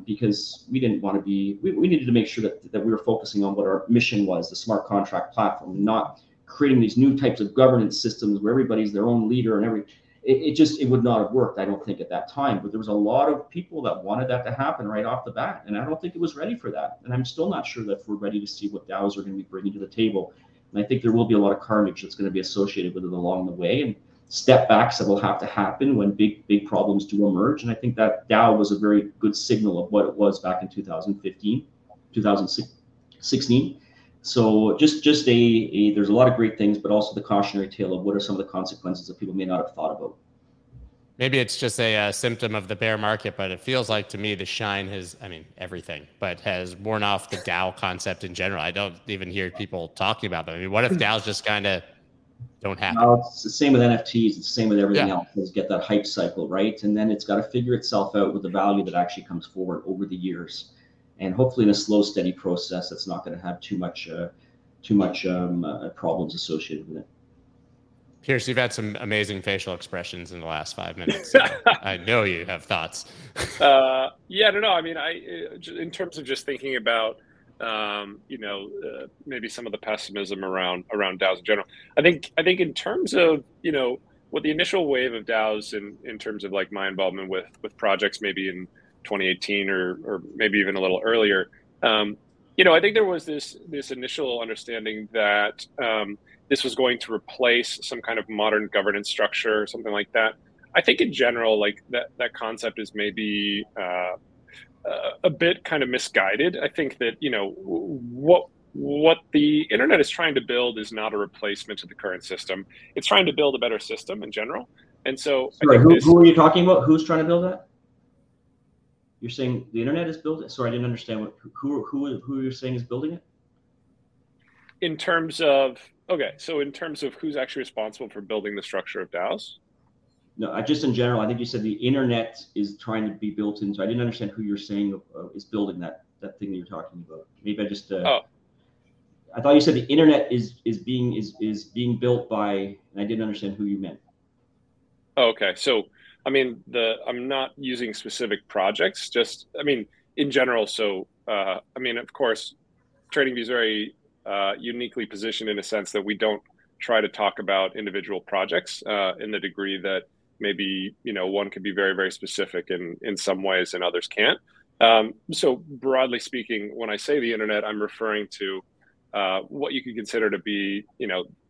because we didn't want to be. We needed to make sure that we were focusing on what our mission was, the smart contract platform, not creating these new types of governance systems where everybody's their own leader and every. It would not have worked, I don't think, at that time. But there was a lot of people that wanted that to happen right off the bat, and I don't think it was ready for that. And I'm still not sure that we're ready to see what DAOs are going to be bringing to the table. And I think there will be a lot of carnage that's going to be associated with it along the way, and step backs that will have to happen when big problems do emerge. And I think that DAO was a very good signal of what it was back in 2015, 2016. So just there's a lot of great things, but also the cautionary tale of what are some of the consequences that people may not have thought about. Maybe it's just a symptom of the bear market, but it feels like to me the shine has, I mean, everything, but has worn off the DAO concept in general. I don't even hear people talking about them. I mean, what if DAOs just kind of don't happen? No, it's the same with NFTs. It's the same with everything else. It's get that hype cycle, right? And then it's got to figure itself out with the value that actually comes forward over the years. And hopefully in a slow, steady process, that's not going to have too much problems associated with it. Pierce, you've had some amazing facial expressions in the last 5 minutes. So I know you have thoughts. Yeah, no. I mean, in terms of just thinking about, maybe some of the pessimism around DAOs in general. I think in terms of, what the initial wave of DAOs in terms of like my involvement with projects, maybe in 2018 or maybe even a little earlier, I think there was this initial understanding that, this was going to replace some kind of modern governance structure or something like that. I think in general, like that concept is maybe a bit kind of misguided. I think that, what the internet is trying to build is not a replacement to the current system. It's trying to build a better system in general. And so— Sorry, who are you talking about? Who's trying to build that? You're saying the internet is building it? Sorry, I didn't understand who you're saying is building it? In terms of who's actually responsible for building the structure of DAOs? No, just in general, I think you said the internet is trying to be built in. So I didn't understand who you're saying is building that thing that you're talking about. Maybe I just, I thought you said the internet is being built by, and I didn't understand who you meant. Oh, okay. So, I mean, I'm not using specific projects, just, I mean, in general. So, of course, TradingView is very, uniquely positioned in a sense that we don't try to talk about individual projects in the degree that maybe one could be very, very specific in some ways and others can't. So broadly speaking, when I say the internet, I'm referring to what you could consider to be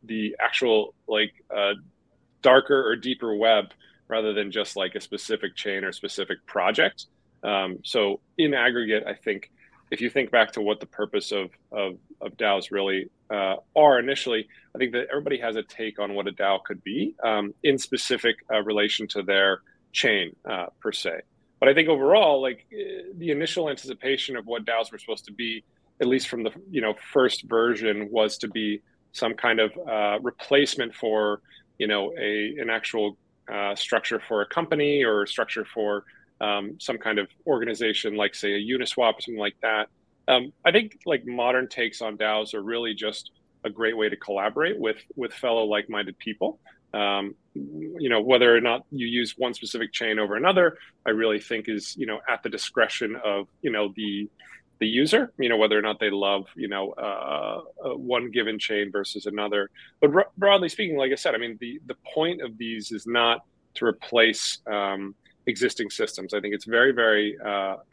the actual like darker or deeper web rather than just like a specific chain or specific project. So in aggregate, I think if you think back to what the purpose of DAOs really are initially, I think that everybody has a take on what a DAO could be in specific relation to their chain per se. But I think overall, like the initial anticipation of what DAOs were supposed to be, at least from the first version, was to be some kind of replacement for an actual structure for a company or a structure for some kind of organization like, say, a Uniswap or something like that. I think like modern takes on DAOs are really just a great way to collaborate with fellow like-minded people. Whether or not you use one specific chain over another, I really think is at the discretion of the user. Whether or not they love one given chain versus another. But broadly speaking, like I said, I mean the point of these is not to replace existing systems. I think it's very, very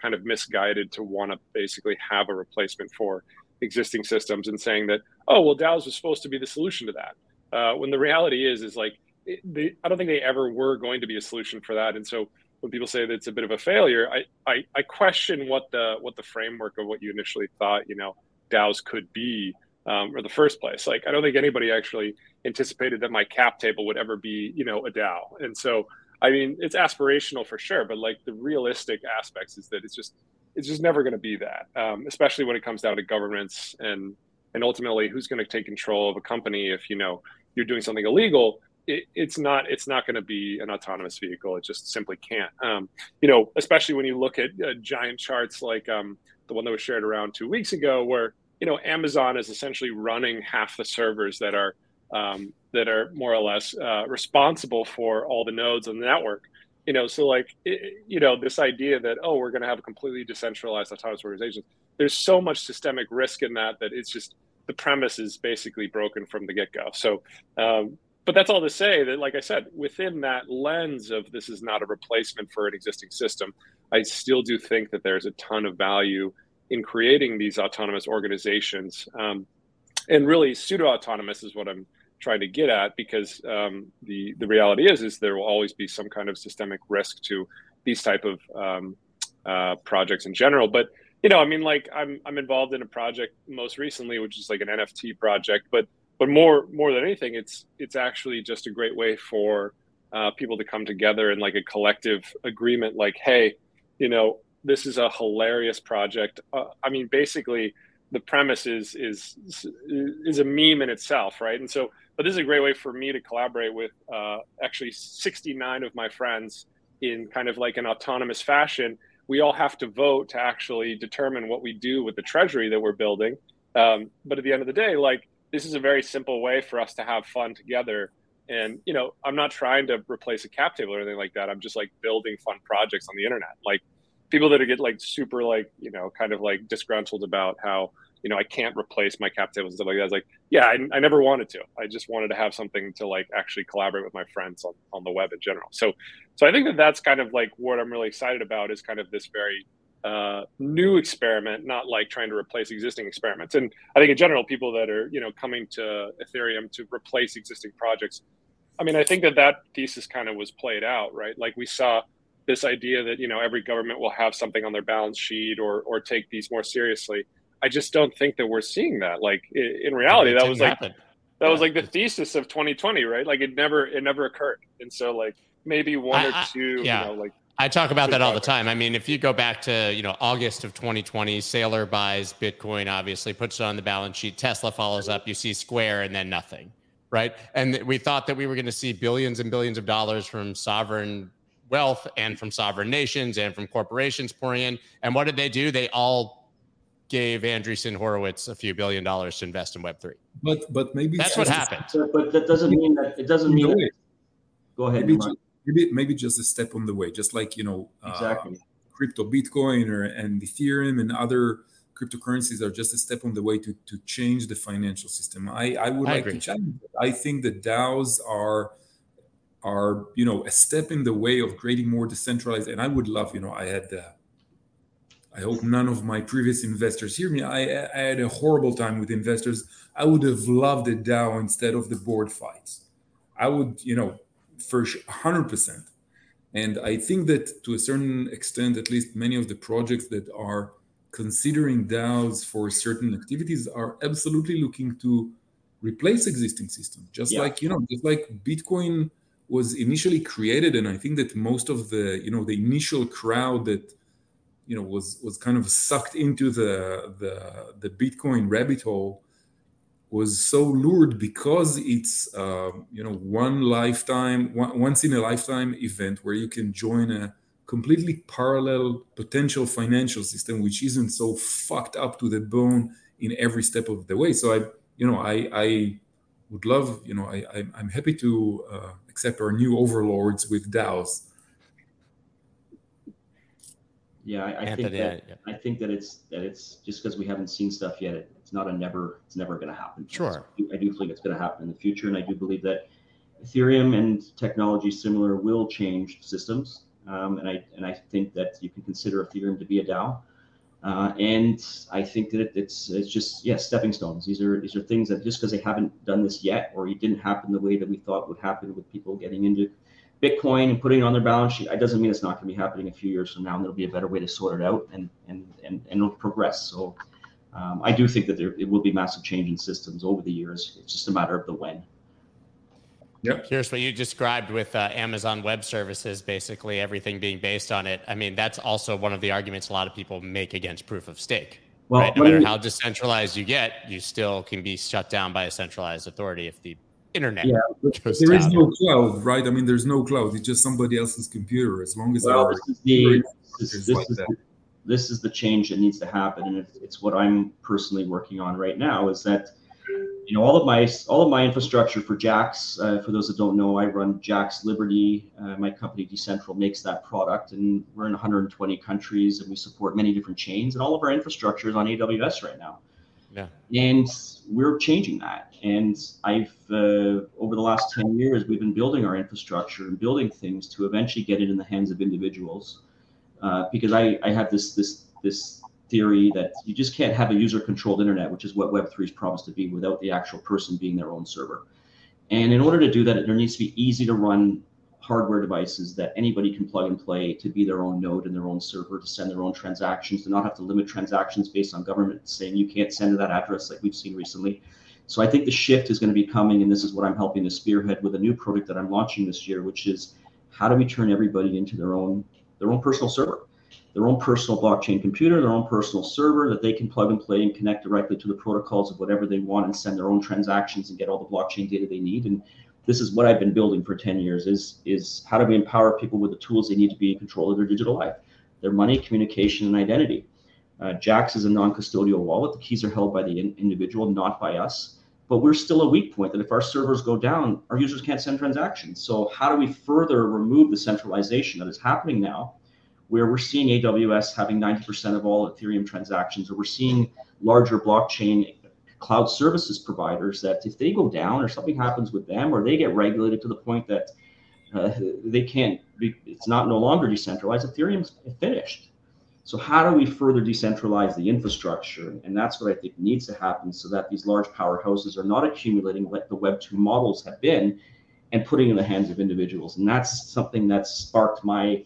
kind of misguided to want to basically have a replacement for existing systems and saying that, oh, well, DAOs was supposed to be the solution to that. When the reality is like, I don't think they ever were going to be a solution for that. And so when people say that it's a bit of a failure, I question what the framework of what you initially thought, DAOs could be or the first place. Like, I don't think anybody actually anticipated that my cap table would ever be, a DAO. And so, I mean, it's aspirational for sure, but like the realistic aspects is that it's just never going to be that, especially when it comes down to governance and ultimately who's going to take control of a company. If, you're doing something illegal, it's not going to be an autonomous vehicle. It just simply can't, especially when you look at giant charts like the one that was shared around 2 weeks ago where, Amazon is essentially running half the servers that are more or less responsible for all the nodes on the network, So like, this idea that, oh, we're going to have a completely decentralized autonomous organization. There's so much systemic risk in that it's just the premise is basically broken from the get-go. So, but that's all to say that, like I said, within that lens of this is not a replacement for an existing system, I still do think that there's a ton of value in creating these autonomous organizations. And really pseudo-autonomous is what I'm trying to get at, because the reality is there will always be some kind of systemic risk to these type of projects in general. But, I'm involved in a project most recently, which is like an NFT project. But more than anything, it's actually just a great way for people to come together in like a collective agreement, like, hey, you know, this is a hilarious project. I mean, basically, the premise is a meme in itself, right? And so, but this is a great way for me to collaborate with actually 69 of my friends in kind of like an autonomous fashion. We all have to vote to actually determine what we do with the treasury that we're building. But at the end of the day, like, this is a very simple way for us to have fun together. And, you know, I'm not trying to replace a cap table or anything like that. I'm just like building fun projects on the internet. Like, people that get like super like, you know, kind of like disgruntled about how, you know, I can't replace my cap tables and stuff like that. I was like, yeah, I never wanted to. I just wanted to have something to like actually collaborate with my friends on the web in general. So I think that that's kind of like what I'm really excited about, is kind of this very new experiment, not like trying to replace existing experiments. And I think in general, people that are, you know, coming to Ethereum to replace existing projects. I mean, I think that that thesis kind of was played out, right? Like, we saw this idea that, you know, every government will have something on their balance sheet or take these more seriously. I just don't think that we're seeing that. Like, in reality, that was like, that was like the thesis of 2020, right? Like, it never occurred. And so like maybe one or two, you know, like, I talk about that all the time. I mean, if you go back to, you know, August of 2020, Saylor buys Bitcoin, obviously puts it on the balance sheet. Tesla follows up, you see Square, and then nothing, right? And we thought that we were going to see billions and billions of dollars from sovereign wealth and from sovereign nations and from corporations pouring in. And what did they do? They all gave Andreessen Horowitz a few billion dollars to invest in Web3. But maybe that's what happened. But that doesn't mean that it doesn't mean. That, go ahead. Maybe just a step on the way, just like, you know, crypto Bitcoin and Ethereum and other cryptocurrencies are just a step on the way to change the financial system. I would like to challenge it. I think that DAOs are, you know, a step in the way of creating more decentralized. And I would love, you know, I hope none of my previous investors hear me. I had a horrible time with investors. I would have loved a DAO instead of the board fights. I would, you know, for 100%. And I think that to a certain extent, at least many of the projects that are considering DAOs for certain activities are absolutely looking to replace existing systems. Just like Bitcoin was initially created. And I think that most of the, you know, the initial crowd that, you know, was kind of sucked into the Bitcoin rabbit hole was so lured because it's, you know, once in a lifetime event where you can join a completely parallel potential financial system, which isn't so fucked up to the bone in every step of the way. So I would love, you know, I'm happy to accept our new overlords with DAOs. Yeah, I think that it's just because we haven't seen stuff yet. It's never going to happen. Sure. I do think it's going to happen in the future. And I do believe that Ethereum and technology similar will change systems. And I think that you can consider Ethereum to be a DAO. And I think that it's just, stepping stones. These are things that just because they haven't done this yet, or it didn't happen the way that we thought would happen with people getting into Bitcoin and putting it on their balance sheet, it doesn't mean it's not going to be happening a few years from now, and there'll be a better way to sort it out and it'll progress. So I do think that it will be massive change in systems over the years. It's just a matter of the when. Yep. Here's what you described with Amazon Web Services, basically everything being based on it. I mean, that's also one of the arguments a lot of people make against proof of stake. Well, right? No matter how decentralized you get, you still can be shut down by a centralized authority if the internet. Yeah, there is no cloud, right? I mean, there's no cloud. It's just somebody else's computer. As long as this is the change that needs to happen, and it's what I'm personally working on right now. Is that, you know, all of my infrastructure for Jaxx. For those that don't know, I run Jaxx Liberty. My company Decentral makes that product, and we're in 120 countries, and we support many different chains. And all of our infrastructure is on AWS right now. Yeah. And we're changing that. And I've, over the last 10 years, we've been building our infrastructure and building things to eventually get it in the hands of individuals. Because I have this theory that you just can't have a user-controlled internet, which is what Web3 is promised to be, without the actual person being their own server. And in order to do that, there needs to be easy-to-run hardware devices that anybody can plug and play to be their own node and their own server, to send their own transactions, to not have to limit transactions based on government saying you can't send to that address like we've seen recently. So I think the shift is going to be coming, and this is what I'm helping to spearhead with a new product that I'm launching this year, which is how do we turn everybody into their own personal server, their own personal blockchain computer, their own personal server that they can plug and play and connect directly to the protocols of whatever they want and send their own transactions and get all the blockchain data they need. And this is what I've been building for 10 years is how do we empower people with the tools they need to be in control of their digital life, their money, communication, and identity. Jaxx is a non-custodial wallet. The keys are held by the individual, not by us. But we're still a weak point that if our servers go down, our users can't send transactions. So how do we further remove the centralization that is happening now, where we're seeing AWS having 90% of all Ethereum transactions, or we're seeing larger blockchain cloud services providers that if they go down or something happens with them, or they get regulated to the point that they can't be, it's not no longer decentralized, Ethereum's finished. So how do we further decentralize the infrastructure? And that's what I think needs to happen so that these large powerhouses are not accumulating what the Web 2 models have been and putting in the hands of individuals. And that's something that sparked my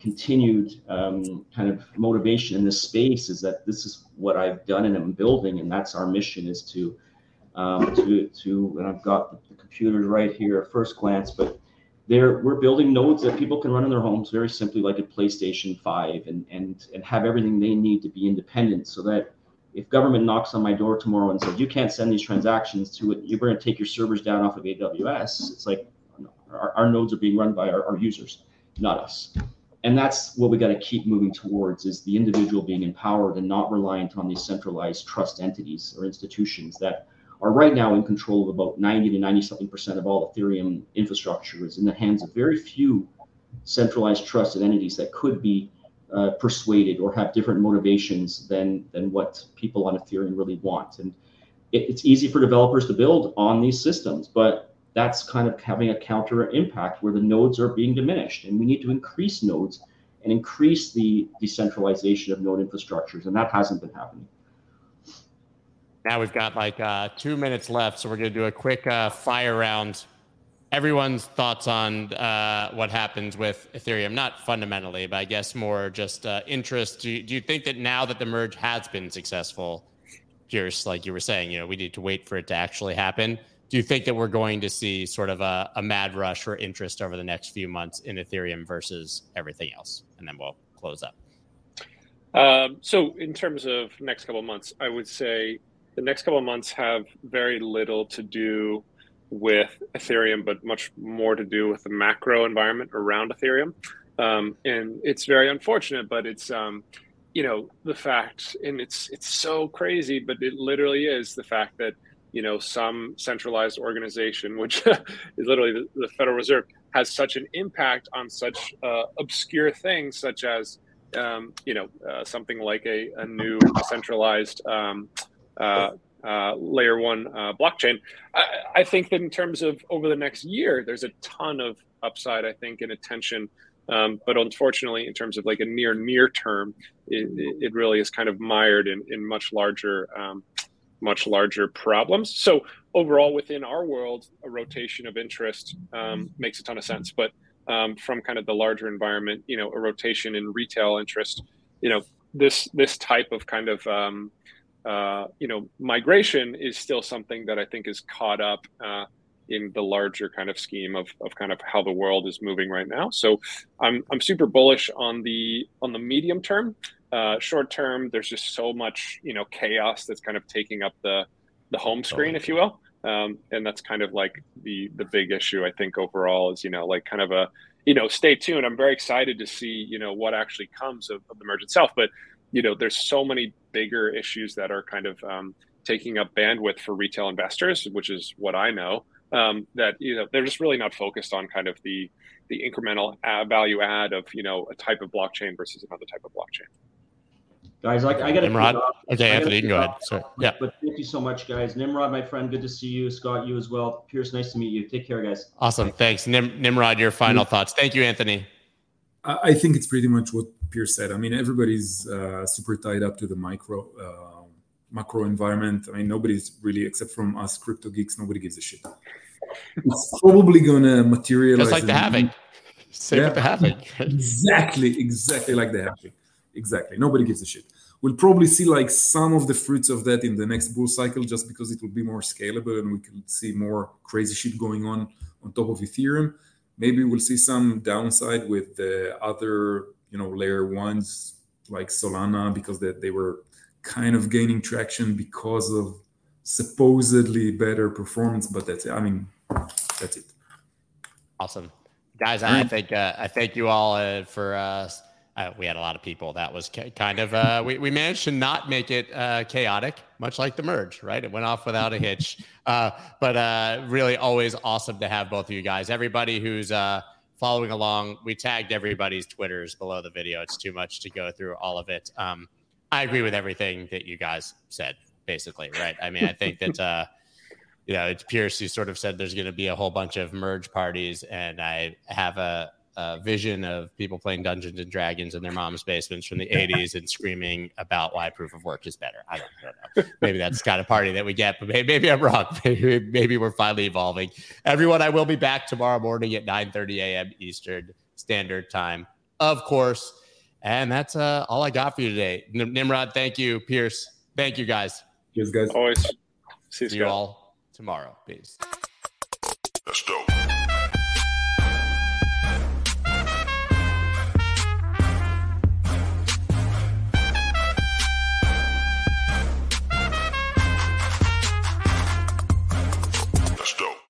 continued kind of motivation in this space, is that this is what I've done and I'm building, and that's our mission, is to and I've got the computers right here at first glance, but we're building nodes that people can run in their homes very simply, like a PlayStation 5, and have everything they need to be independent, so that if government knocks on my door tomorrow and says, you can't send these transactions to it, you're going to take your servers down off of AWS, it's like, our nodes are being run by our users, not us. And that's what we got to keep moving towards, is the individual being empowered and not reliant on these centralized trust entities or institutions that are right now in control of about 90 to 90-something% of all Ethereum infrastructure, is in the hands of very few centralized trusted entities that could be persuaded or have different motivations than what people on Ethereum really want. And it's easy for developers to build on these systems, but that's kind of having a counter impact where the nodes are being diminished, and we need to increase nodes and increase the decentralization of node infrastructures, and that hasn't been happening. Now we've got like 2 minutes left, so we're going to do a quick fire round. Everyone's thoughts on what happens with Ethereum, not fundamentally, but I guess more just interest. Do you think that now that the merge has been successful, Pierce, like you were saying, you know, we need to wait for it to actually happen. Do you think that we're going to see sort of a mad rush for interest over the next few months in Ethereum versus everything else? And then we'll close up. So in terms of next couple of months, I would say the next couple of months have very little to do with Ethereum, but much more to do with the macro environment around Ethereum. And it's very unfortunate, but it's, you know, the fact, and it's so crazy, but it literally is the fact that, you know, some centralized organization, which is literally the Federal Reserve, has such an impact on such obscure things, such as, you know, something like a new centralized layer one blockchain. I think that in terms of over the next year, there's a ton of upside, I think, in attention. But unfortunately, in terms of like a near term, it really is kind of mired in much larger problems. So overall, within our world, a rotation of interest makes a ton of sense. But from kind of the larger environment, you know, a rotation in retail interest, you know, this type of kind of you know, migration is still something that I think is caught up in the larger kind of scheme of kind of how the world is moving right now. So I'm super bullish on the medium term. Short term, there's just so much, you know, chaos that's kind of taking up the home screen, if you will. And that's kind of like the big issue, I think, overall is, you know, like kind of a, you know, stay tuned. I'm very excited to see, you know, what actually comes of the merge itself. But, you know, there's so many bigger issues that are kind of taking up bandwidth for retail investors, which is what I know, that, you know, they're just really not focused on kind of the incremental value add of, you know, a type of blockchain versus another type of blockchain. Guys, I got to Nimrod. Okay, Anthony, you can go ahead. Sorry. Yeah. But thank you so much, guys. Nimrod, my friend, good to see you. Scott, you as well. Pierce, nice to meet you. Take care, guys. Awesome. Thanks. Nimrod, your final thoughts. Thank you, Anthony. I think it's pretty much what Pierce said. I mean, everybody's super tied up to the macro environment. I mean, nobody's really, except from us crypto geeks, nobody gives a shit. It's probably going to materialize. Just like the halving. Same with the halving. Exactly. Exactly like the halving. Exactly. Nobody gives a shit. we'll probably see like some of the fruits of that in the next bull cycle, just because it will be more scalable and we can see more crazy shit going on top of Ethereum. Maybe we'll see some downside with the other, layer ones like Solana, because they were kind of gaining traction because of supposedly better performance. But that's it. That's it. Awesome. Guys, I thank you all for us. We had a lot of people. That was kind of, we managed to not make it chaotic, much like the merge, right? It went off without a hitch. But really always awesome to have both of you guys. Everybody who's following along, we tagged everybody's Twitters below the video. It's too much to go through all of it. I agree with everything that you guys said, basically, right? I think that, it's Pierce who sort of said there's going to be a whole bunch of merge parties, and I have a vision of people playing Dungeons and Dragons in their mom's basements from the 80s and screaming about why proof of work is better. I don't know. Maybe that's the kind of party that we get, but maybe I'm wrong. Maybe we're finally evolving. Everyone, I will be back tomorrow morning at 9:30 a.m. Eastern Standard Time, of course. And that's all I got for you today. Nimrod, thank you. Pierce, thank you, guys. Cheers, guys. Always. See you all tomorrow. Peace. Let's go. Let's go.